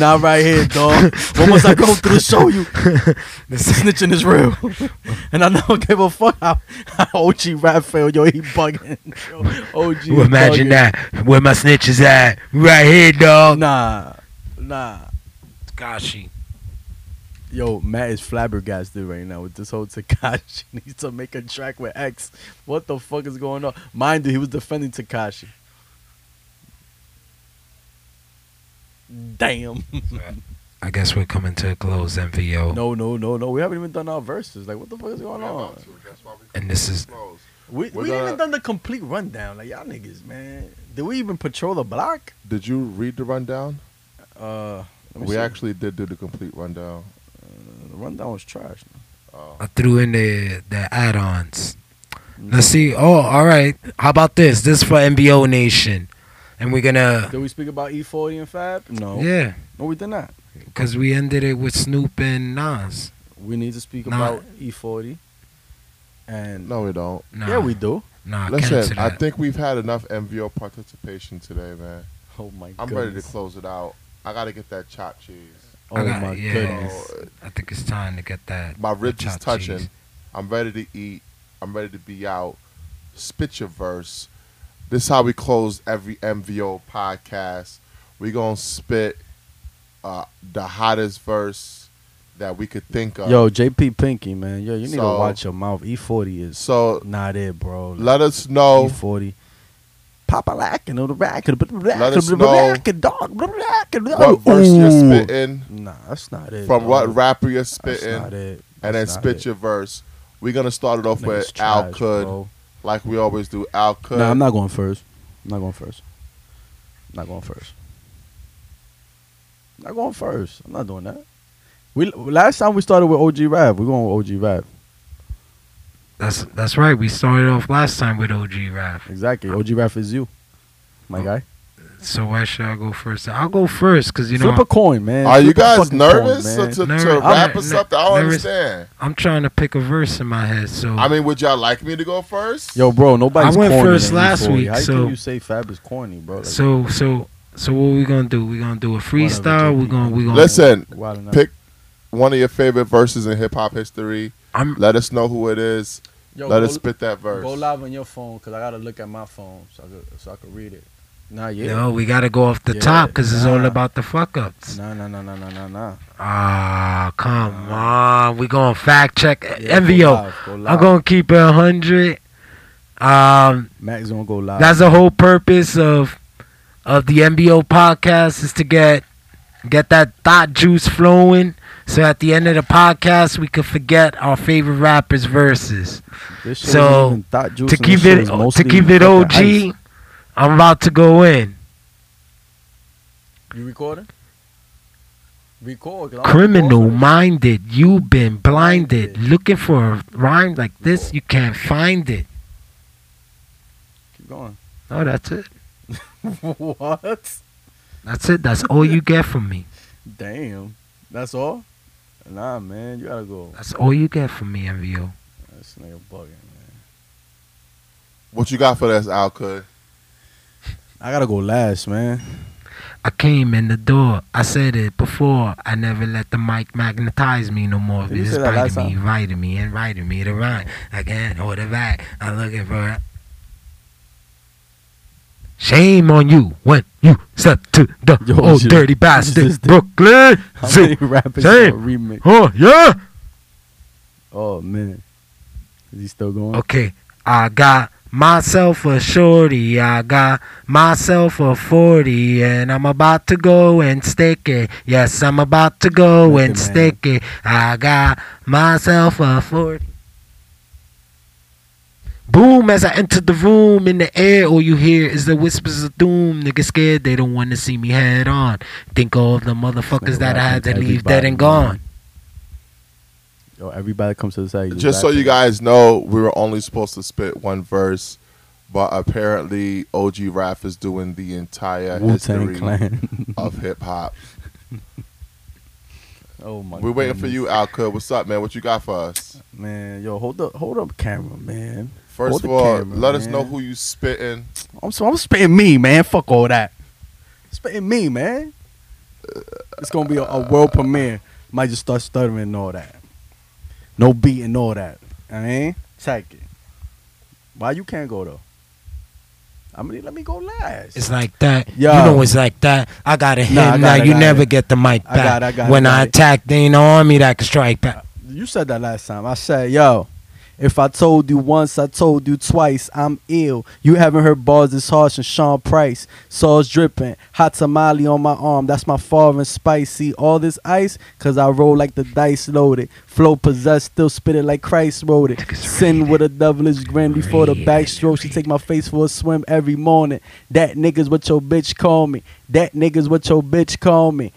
not right here, dog. What must I go through to show you? The snitching is real. And I don't give a fuck how OG rap failed. Yo, he bugging. Yo, OG. Well, imagine bugging. That. Where my snitch is at? Right here, dog. Nah. Tekashi. Yo, Matt is flabbergasted right now with this whole Tekashi needs to make a track with X. What the fuck is going on? Mind you, he was defending Tekashi. Damn. I guess we're coming to a close, MVO. No. We haven't even done our verses. Like, what the fuck is going on? And this is... We haven't done the complete rundown. Like, y'all niggas, man. Did we even patrol the block? Did you read the rundown? We actually did do the complete rundown. The rundown was trash. Oh. I threw in the add-ons. Let's see. Oh, all right. How about this? This is for MVO Nation. And we're going to... Did we speak about E40 and Fab? No. Yeah. No, we did not. Because we ended it with Snoop and Nas. We need to speak about E40. And no, we don't. Nah. Yeah, we do. Nah, listen, I think we've had enough MVO participation today, man. Oh, my God. I'm ready to close it out. I got to get that chopped cheese. Oh, my goodness. I think it's time to get that. My ribs is touching. Cheese. I'm ready to eat. I'm ready to be out. Spit your verse. This is how we close every MVO podcast. We're going to spit the hottest verse that we could think of. Yo, JP Pinky, man. Yo, you need to watch your mouth. E40 is not it, bro. Like, let us know. E40. Papa lacking on the rack. Let us know what verse you're spitting. Nah, that's not it. From what rapper you're spitting. That's not it. And then spit your verse. We're going to start it off with Al Could. Like we always do, Al Could. Nah, I'm not going first. I'm not doing that. We last time we started with OG Rap. We're going with OG Rap. That's right. We started off last time with OG Rap. Exactly. OG Rap is you, my guy. So why should I go first? I'll go first because you know. Flip a coin, man. Are you guys nervous to wrap us up? I don't understand. I'm trying to pick a verse in my head. So I mean, would y'all like me to go first? Yo, bro, nobody's corny. I went first last week. How can you say Fab is corny, bro? Like, so what we gonna do? We gonna do a freestyle. We gonna listen. Pick one of your favorite verses in hip hop history. Let us know who it is. Yo, let us spit that verse. Go live on your phone because I gotta look at my phone so I can read it. Not yet. No, we gotta go off the top because it's all about the fuck ups. Nah. Ah, come on. We gonna fact check MVO. Go live. I'm gonna keep it 100. Max gonna go live. That's the whole purpose of of the MBO podcast is to get that thought juice flowing, so at the end of the podcast we could forget our favorite rappers' verses. So to keep it OG, ice. I'm about to go in. You recording? Record. Criminal-minded, you've been blinded. Looking for a rhyme like this, you can't find it. Keep going. No, that's it. What? That's it. That's all you get from me. Damn. That's all? Nah, man. You gotta go. That's all you get from me, MVO. This nigga bugging, man. What you got for us, Alcud? I gotta go last, man. I came in the door. I said it before. I never let the mic magnetize me no more. It's biting me, inviting me, inviting me to rhyme. I can't hold it back. I'm looking for it. Shame on you when you step to the old dirty bastard. Brooklyn. How many rappers are remixed? Oh, yeah. Oh, man. Is he still going? Okay. I got myself a shorty. I got myself a 40. And I'm about to go and stick it. Yes, I'm about to go and stick it. I got myself a 40. Boom, as I enter the room, in the air, all you hear is the whispers of doom. Niggas scared, they don't want to see me head on. Think of the motherfuckers that I had to leave dead and gone. Yo, everybody comes to the side. Just so you guys know, we were only supposed to spit one verse, but apparently OG Raph is doing the entire history of hip-hop. Oh my! We're waiting for you, Alcud. What's up, man? What you got for us? Man, yo, hold up camera, man. First of all, let us know who you spitting. I'm spitting me, man. Fuck all that. Spitting me, man. It's going to be a world premiere. Might just start stuttering and all that. No beat and all that. I mean, take it. Why you can't go, though? I mean, let me go last. It's like that. Yo. You know it's like that. I got a hit. Now you never get the mic back. I got it. When I attack, there ain't no army that can strike back. You said that last time. I said, yo. If I told you once, I told you twice, I'm ill. You haven't heard bars this harsh and Sean Price. Sauce dripping, hot tamale on my arm. That's my foreign spicy. All this ice, cause I roll like the dice loaded. Flow possessed, still spit it like Christ wrote it. Sin with a devilish grin before the backstroke. She take my face for a swim every morning. That nigga's what your bitch call me. That nigga's what your bitch call me.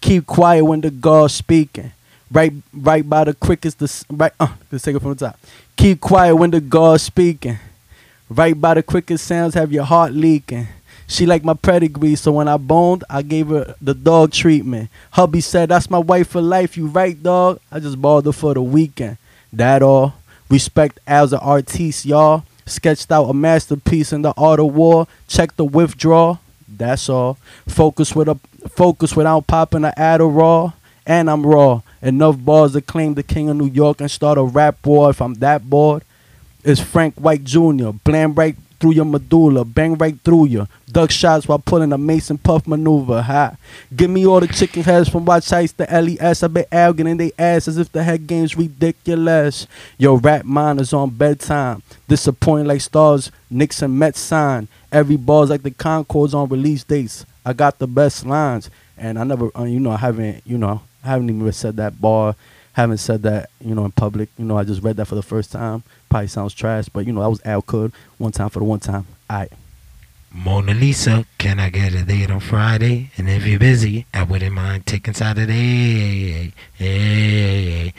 Keep quiet when the guard's speaking. Right by the crickets, let's take it from the top. Keep quiet when the guard's speaking. Right by the cricket sounds, have your heart leaking. She like my pedigree, so when I boned, I gave her the dog treatment. Hubby said, that's my wife for life, you right, dog? I just balled her for the weekend. That all. Respect as an artiste, y'all. Sketched out a masterpiece in the art of war. Check the withdrawal. That's all. Focus without popping an Adderall. And I'm raw. Enough bars to claim the king of New York and start a rap war if I'm that bored. It's Frank White Jr. Blam right through your medulla. Bang right through you. Duck shots while pulling a Mason Puff maneuver. Ha. Give me all the chicken heads from Watch Heights to LES. I bet Al getting they ass as if the head game's ridiculous. Your rap mind is on bedtime. Disappointing like stars. Nixon Mets sign. Every bar's like the Concords on release dates. I got the best lines. And I never, I haven't even said that bar. Haven't said that, in public. I just read that for the first time. Probably sounds trash, but, that was Alcud. One time for the one time. All right. Mona Lisa, can I get a date on Friday? And if you're busy, I wouldn't mind taking Saturday. Hey.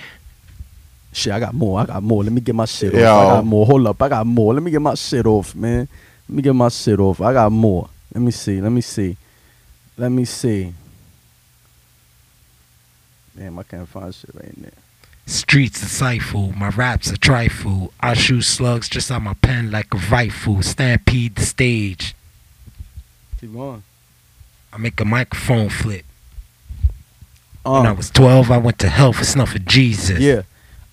Shit, I got more. Let me get my shit off. Yo. I got more. Hold up. I got more. Let me get my shit off, man. Let me get my shit off. I got more. Let me see. Damn, I can't find shit right now. Streets a cypher, my raps a trifle. I shoot slugs just out my pen like a rifle. Stampede the stage. Keep going. I make a microphone flip. When I was 12, I went to hell for snuffing Jesus. Yeah.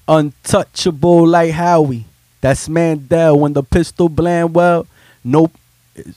Untouchable like Howie. That's Mandel when the pistol bland well. Nope.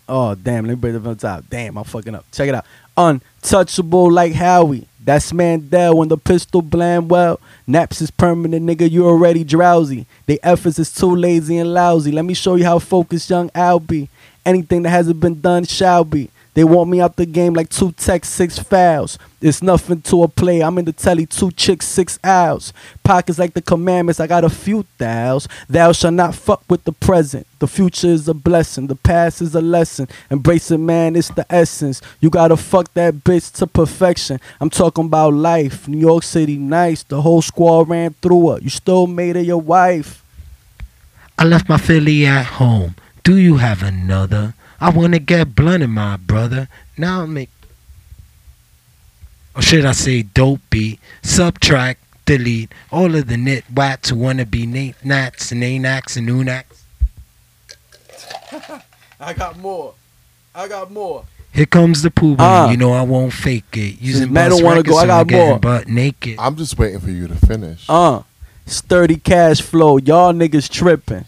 Oh, damn. Let me break it from the top. Damn, I'm fucking up. Check it out. Untouchable like Howie. That's Mandel when the pistol bland well. Naps is permanent, nigga. You already drowsy. They efforts is too lazy and lousy. Let me show you how focused young Al be. Anything that hasn't been done shall be. They want me out the game like 2 texts, 6 fouls. It's nothing to a play. I'm in the telly, 2 chicks, 6 owls. Pockets like the commandments, I got a few thous. Thou shall not fuck with the present. The future is a blessing. The past is a lesson. Embrace it, man, it's the essence. You gotta fuck that bitch to perfection. I'm talking about life. New York City, nice. The whole squad ran through her. You still made her your wife. I left my Philly at home. Do you have another? I wanna get blunted, my brother. Now make, or should I say dope beat, subtract, delete, all of the knit whats who wanna be Nate Nats and Anax and Unax. I got more. Here comes the poo. You know I won't fake it. Using man don't wanna go, I got more. But naked. I'm just waiting for you to finish. Sturdy cash flow, y'all niggas tripping.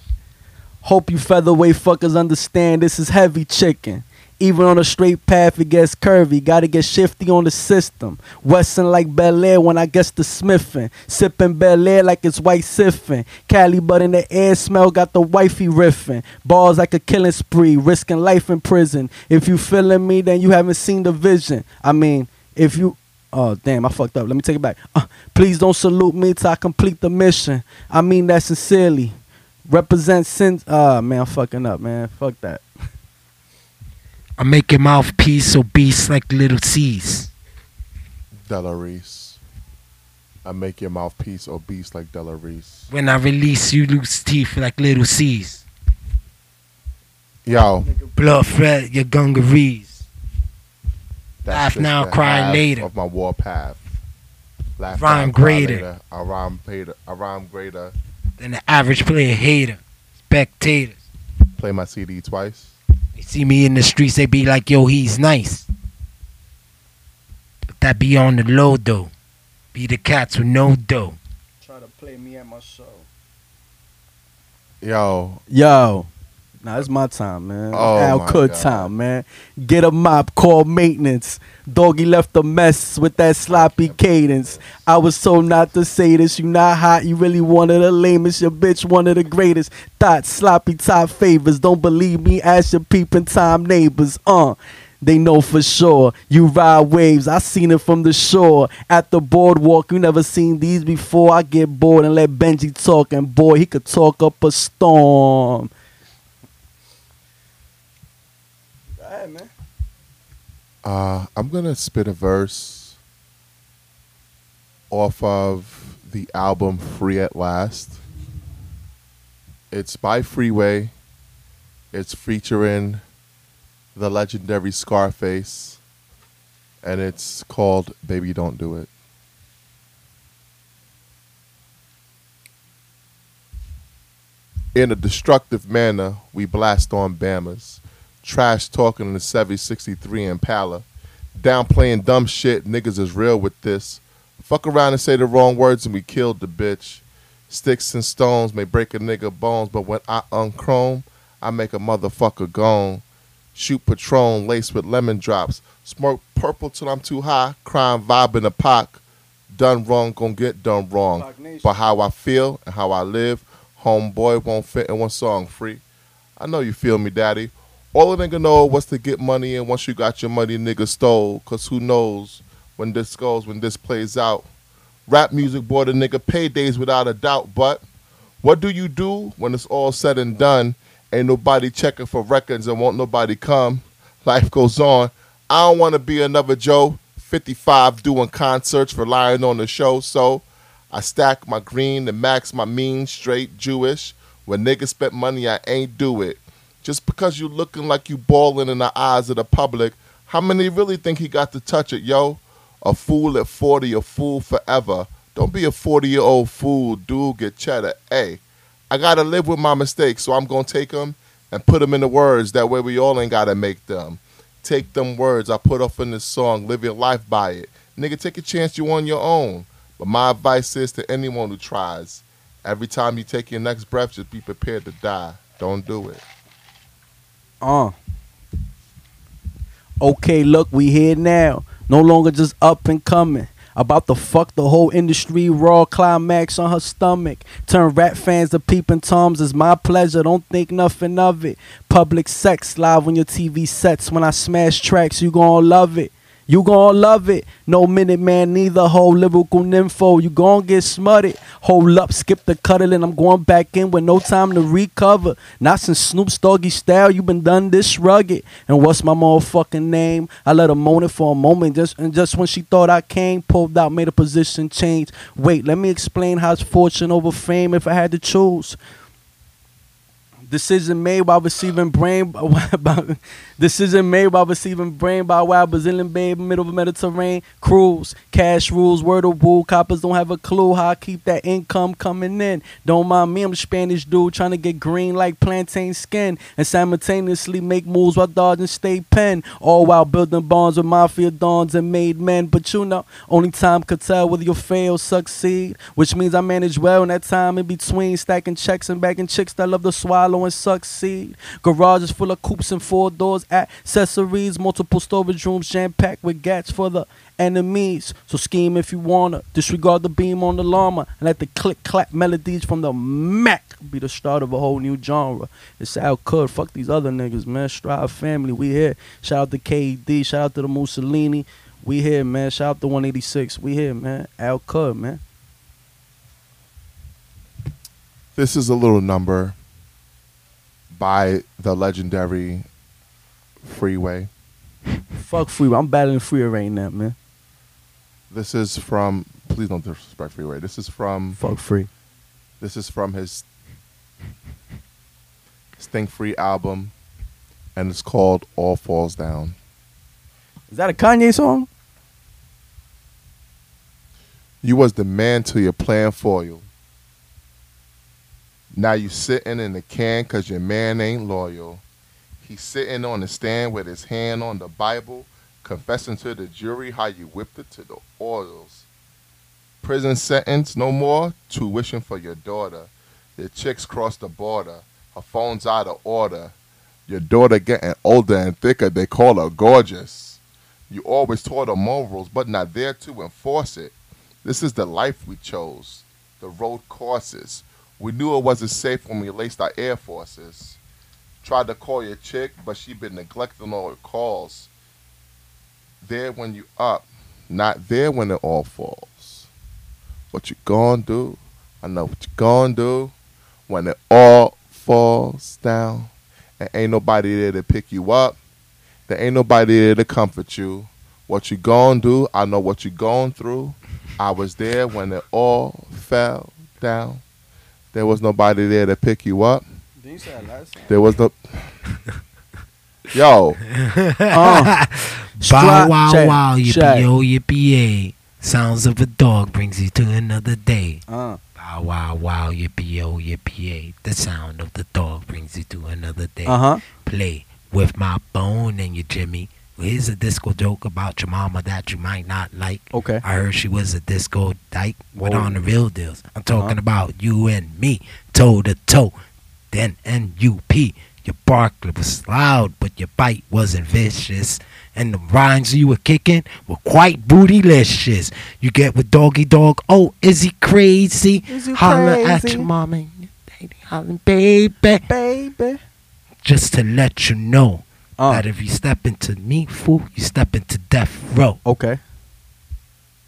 Hope you featherweight fuckers understand this is heavy chicken. Even on a straight path, it gets curvy. Gotta get shifty on the system. Westin' like Bel Air when I guess the smithin'. Sippin' Bel Air like it's white siffin'. Cali butt in the air smell, got the wifey riffin'. Balls like a killing spree, risking life in prison. If you feelin' me, then you haven't seen the vision. I mean, if you... Oh, damn, I fucked up. Let me take it back. Please don't salute me till I complete the mission. I mean that sincerely. Represent sins. Man, I'm fucking up, man. Fuck that. I'm making mouthpiece obese like little C's. Della Reese. I make your mouthpiece obese like Della Reese. When I release, you lose teeth like little C's. Yo. Blood fret your dungarees. Laugh now, cry later. Of my warpath. Laugh rhyme greater. I rhyme greater. I rhyme greater. Than the average player hater. Spectators. Play my CD twice. They see me in the streets, they be like, yo, he's nice. But that be on the low, though. Be the cats with no dough. Try to play me at my show. Yo. Nah, it's my time, man. Al Kud time, man. Get a mop, call maintenance. Doggy left a mess with that sloppy cadence. I was told not to say this. You not hot, you really one of the lamest. Your bitch one of the greatest. Thoughts, sloppy top favors. Don't believe me, ask your peeping time neighbors. They know for sure. You ride waves, I seen it from the shore. At the boardwalk, you never seen these before. I get bored and let Benji talk, and boy, he could talk up a storm. Man. I'm gonna spit a verse off of the album Free at Last. It's by Freeway. It's featuring the legendary Scarface, and it's called Baby Don't Do It. In a destructive manner, we blast on Bamas. Trash talking in the Chevy 63 Impala. Downplaying dumb shit. Niggas is real with this. Fuck around and say the wrong words and we killed the bitch. Sticks and stones may break a nigga bones, but when I unchrome, I make a motherfucker gone. Shoot Patron laced with lemon drops. Smoke purple till I'm too high. Crime vibe in a pack. Done wrong, gon' get done wrong. But how I feel and how I live, homeboy won't fit in one song. Free. I know you feel me, daddy. All a nigga know was to get money, and once you got your money, nigga stole. Cause who knows when this goes, when this plays out. Rap music bought a nigga paydays without a doubt, but what do you do when it's all said and done? Ain't nobody checking for records and won't nobody come. Life goes on. I don't want to be another Joe, 55 doing concerts, relying on the show. So I stack my green and max my mean, straight Jewish. When niggas spent money, I ain't do it. Just because you looking like you balling in the eyes of the public, how many really think he got to touch it, yo? A fool at 40, a fool forever. Don't be a 40-year-old fool, dude, get cheddar. Hey, I got to live with my mistakes, so I'm going to take them and put them in the words. That way we all ain't got to make them. Take them words I put off in this song. Live your life by it. Nigga, take a chance you on your own. But my advice is to anyone who tries, every time you take your next breath, just be prepared to die. Don't do it. Okay, look, we here now. No longer just up and coming. About to fuck the whole industry raw, climax on her stomach. Turn rap fans to peeping toms. It's my pleasure, don't think nothing of it. Public sex live on your TV sets. When I smash tracks, you gon' love it. You gon' love it. No minute man, neither whole lyrical nympho. You gon' get smutted. Hold up, skip the cuddling. I'm going back in with no time to recover. Not since Snoop's Doggy Style. You been done this rugged. And what's my motherfucking name? I let her moan it for a moment. Just when she thought I came, pulled out, made a position change. Wait, let me explain how it's fortune over fame if I had to choose. Decision made while receiving brain by wild Brazilian babe, middle of Mediterranean cruise. Cash rules, word of woo. Coppers don't have a clue how I keep that income coming in. Don't mind me, I'm a Spanish dude trying to get green like plantain skin and simultaneously make moves while dodging state pen. All while building bonds with mafia dons and made men. But you know, only time could tell whether you'll fail or succeed. Which means I manage well in that time in between, stacking checks and bagging chicks that love to swallow and succeed. Garages full of coupes and four doors, accessories, multiple storage rooms jam-packed with gats for the enemies. So scheme if you wanna, disregard the beam on the llama, and let the click-clap melodies from the Mac be the start of a whole new genre. It's Al Kud. Fuck these other niggas, man. Strive family, we here. Shout out to KED, shout out to the Mussolini, we here, man. Shout out to 186, we here, man. Al Kud, man. This is a little number by the legendary Freeway. Fuck Freeway. I'm battling Freeway right now, man. This is from, please don't disrespect Freeway. This is from, fuck Free. This is from his Sting Free album, and it's called All Falls Down. Is that a Kanye song? You was the man till your plan for you. Now you sitting in the can because your man ain't loyal. He's sitting on the stand with his hand on the Bible, confessing to the jury how you whipped it to the oils. Prison sentence, no more tuition for your daughter. Your chicks crossed the border. Her phone's out of order. Your daughter getting older and thicker. They call her gorgeous. You always taught her morals, but not there to enforce it. This is the life we chose. The road courses. We knew it wasn't safe when we laced our Air Forces. Tried to call your chick, but she been neglecting all her calls. There when you up, not there when it all falls. What you gonna do? I know what you gonna do. When it all falls down, and ain't nobody there to pick you up. There ain't nobody there to comfort you. What you gonna do? I know what you going through. I was there when it all fell down. There was nobody there to pick you up. Did you say that last time? There was no. Yo. Bow wow wow, yippee yo, yippee. Sounds of a dog brings you to another day. Bow wow wow, yippee yo, yippee. The sound of the dog brings you to another day. Play with my bone and your Jimmy. Well, here's a disco joke about your mama that you might not like. Okay. I heard she was a disco dyke. What on the real deals? I'm talking about you and me, toe to toe, then N-U-P. Your bark was loud, but your bite wasn't vicious. And the rhymes you were kicking were quite bootylicious. You get with doggy dog, oh, is he crazy? Is he holler crazy? At your mama and your daddy hollering, baby. Baby. Just to let you know. That if you step into me, fool, you step into death row. Okay.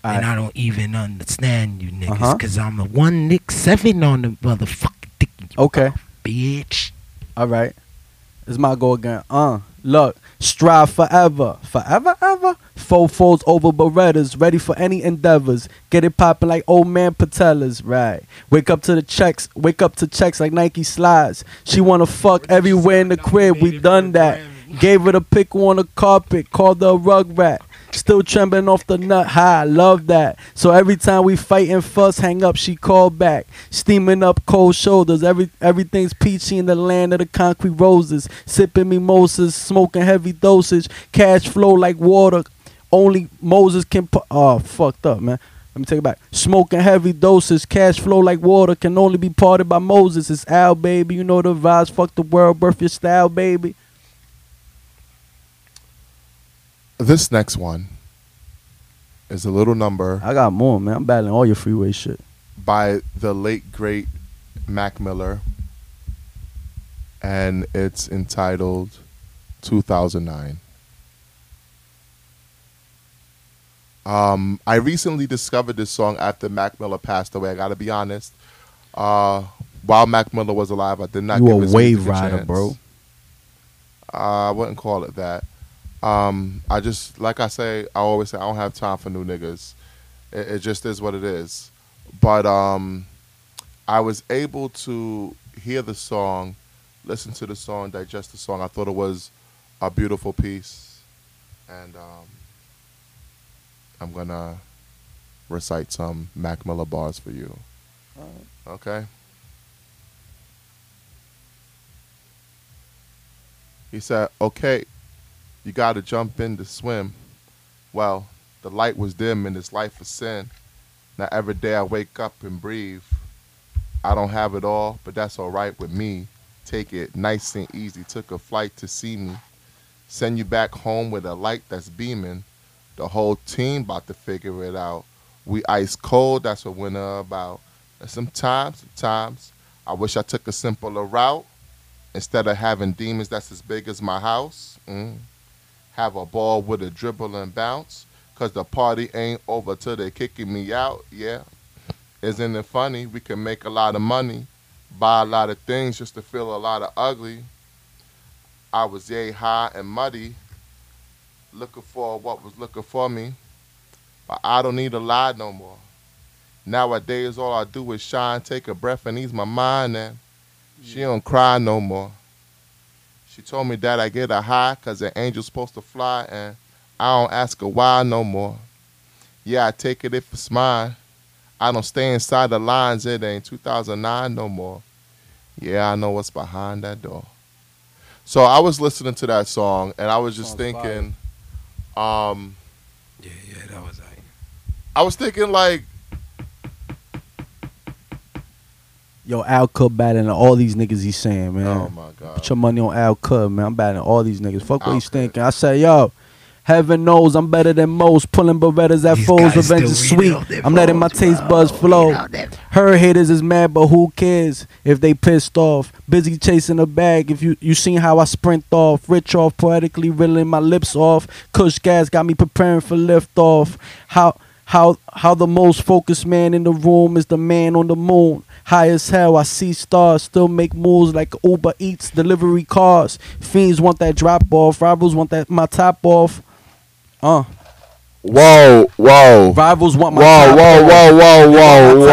And I don't even understand you niggas, cause I'm a 167 on the motherfucking dick. Okay. Bitch. All right. It's my go again. Look, strive forever. Forever, ever? Four folds over Berettas, ready for any endeavors. Get it poppin' like old man Patella's, right? Wake up to the checks, wake up to checks like Nike slides. She wanna fuck everywhere in the crib, we done that. Gave her the pickle on the carpet, called her a rug rat. Still trembling off the nut high, love that. So every time we fight and fuss, hang up, she called back. Steaming up cold shoulders, everything's peachy in the land of the concrete roses. Sipping mimosas, smoking heavy dosage, cash flow like water. Only Moses can put, fucked up, man. Let me take it back. Smoking heavy doses, cash flow like water, can only be parted by Moses. It's Al, baby, you know the vibes, fuck the world, birth your style, baby. This next one It's a little number. I got more, man. I'm battling all your Freeway shit. By the late, great Mac Miller. And it's entitled 2009. I recently discovered this song after Mac Miller passed away. I got to be honest. While Mac Miller was alive, I did not give his music a chance. You a wave rider, bro. I wouldn't call it that. I just, like I say, I always say I don't have time for new niggas. It just is what it is. But I was able to hear the song, listen to the song, digest the song. I thought it was a beautiful piece. And I'm going to recite some Mac Miller bars for you. All right. Okay? He said, okay, you got to jump in to swim. Well, the light was dim in this life of sin. Now every day I wake up and breathe. I don't have it all, but that's all right with me. Take it nice and easy. Took a flight to see me. Send you back home with a light that's beaming. The whole team about to figure it out. We ice cold, that's what winter about. And sometimes, I wish I took a simpler route. Instead of having demons that's as big as my house. Have a ball with a dribble and bounce. Because the party ain't over till they're kicking me out. Yeah. Isn't it funny? We can make a lot of money. Buy a lot of things just to feel a lot of ugly. I was yay high and muddy. Looking for what was looking for me. But I don't need to lie no more. Nowadays all I do is shine, take a breath and ease my mind. And she don't cry no more. She told me that I get a high because an angel's supposed to fly. And I don't ask her why no more. Yeah, I take it if it's mine. I don't stay inside the lines. It ain't 2009 no more. Yeah, I know what's behind that door. So I was listening to that song and I was just thinking, yeah, that was like, I was thinking like, yo, Al Cub battling all these niggas he's saying, man. Oh, my God. Put your money on Al Cub, man. I'm battling all these niggas. Fuck what he's thinking. I say, yo, heaven knows I'm better than most. Pulling Berettas at foes. Revenge is sweet. I'm letting my taste buds flow. Her haters is mad, but who cares if they pissed off? Busy chasing a bag. If you seen how I sprint off. Rich off, poetically reeling my lips off. Kush gas got me preparing for liftoff. How the most focused man in the room is the man on the moon. High as hell, I see stars. Still make moves like Uber Eats, delivery cars. Fiends want that drop off. Rivals want that my top off. Whoa. Rivals want my top off. Whoa.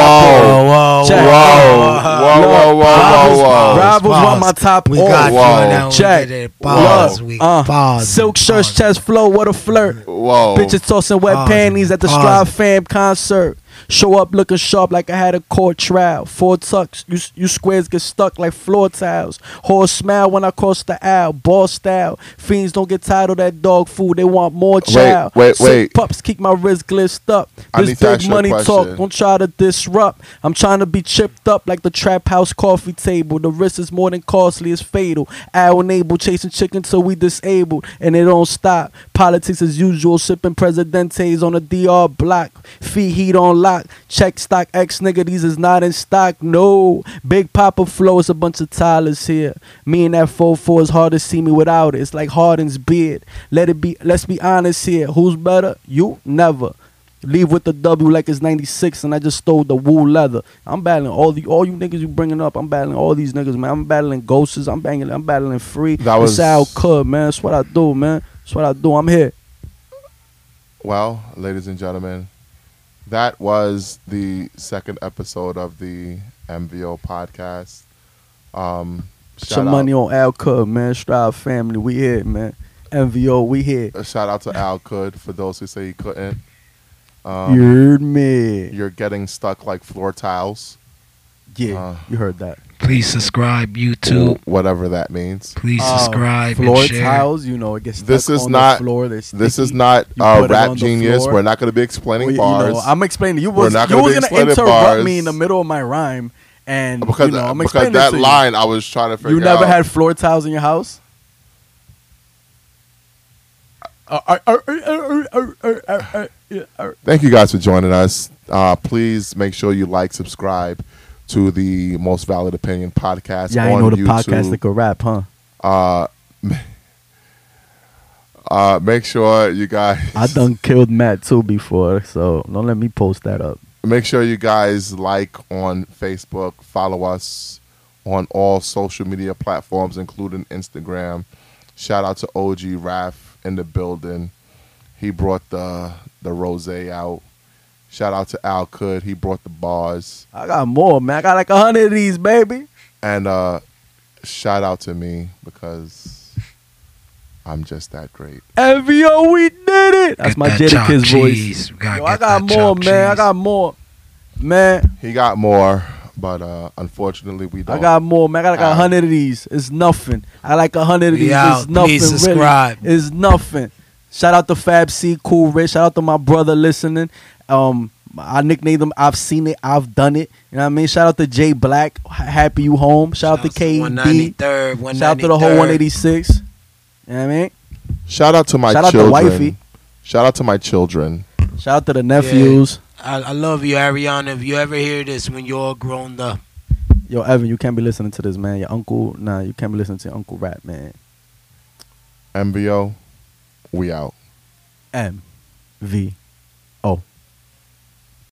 Rivals want my top off. We got check. Pause. Silk shirts, chest flow. What a flirt. Whoa. Bitches tossing wet panties at the Strive Fam concert. Show up looking sharp like I had a court trial. Four tucks, you squares get stuck like floor tiles. Horse smile when I cross the aisle. Ball style. Fiends don't get tired of that dog food. They want more child. Wait. Pups keep my wrist glitched up. This big money talk. Don't try to disrupt. I'm trying to be chipped up like the trap house coffee table. The risk is more than costly. It's fatal. Al and Abel chasing chicken till we disabled. And it don't stop. Politics as usual. Sipping Presidentes on a DR block. Feet heat on lock. Check stock X nigga, these is not in stock. No Big Papa flow, it's a bunch of Tyler's here. Me and that 4-4 is hard to see me without it. It's like Harden's beard. Let's be honest here. Who's better? You? Never. Leave with the W like it's 96 and I just stole the wool leather. I'm battling all you niggas you bringing up. I'm battling all these niggas, man. I'm battling Ghosts. I'm battling Free. That was Al Cub, man. That's what I do, man. That's what I do. I'm here. Well, ladies and gentlemen, that was the second episode of the MVO podcast. Put your money on Al Cud, man. Strive family, we here, man. MVO, we here. A shout out to Al Cud for those who say he couldn't. You heard me. You're getting stuck like floor tiles. Yeah, you heard that. Please subscribe, YouTube. Whatever that means. Please subscribe. Floor and share. Tiles, you know, it gets stuck on the floor. This is not Rap Genius. We're not going to be explaining bars. You know, I'm explaining to you. You were going to interrupt me in the middle of my rhyme. And, because, you know, I'm explaining because that to line you. I was trying to figure out. You never had floor tiles in your house? Yeah. Thank you guys for joining us. Please make sure you like, subscribe to the Most Valid Opinion podcast. Yeah, I know the YouTube. Podcast that could rap, huh? Make sure you guys. I done killed Matt too before, so don't let me post that up. Make sure you guys like on Facebook, follow us on all social media platforms, including Instagram. Shout out to OG Raph in the building. He brought the rosé out. Shout out to Al Kud. He brought the bars. I got more, man. I got like 100 of these, baby. And shout out to me because I'm just that great. MVO, we did it. That's my Jadakiss voice. Yo, I got more, man. I got more, man. He got more, but unfortunately we don't. I got more, man. I got like 100 of these. It's nothing. I like 100 of these. It's nothing. Please subscribe. Really. It's nothing. Shout out to Fab C, Cool Rich. Shout out to my brother listening. I nicknamed him. I've seen it. I've done it. You know what I mean? Shout out to J Black. Happy you home. Shout out to KD. Shout out to the whole 186. You know what I mean? Shout out to my children. Shout out to wifey. Shout out to my children. Shout out to the nephews. Yeah. I love you, Ariana. If you ever hear this when you're all grown up. Yo, Evan, you can't be listening to this, man. Your uncle, nah, you can't be listening to your uncle rap, man. MVO, we out. MVO.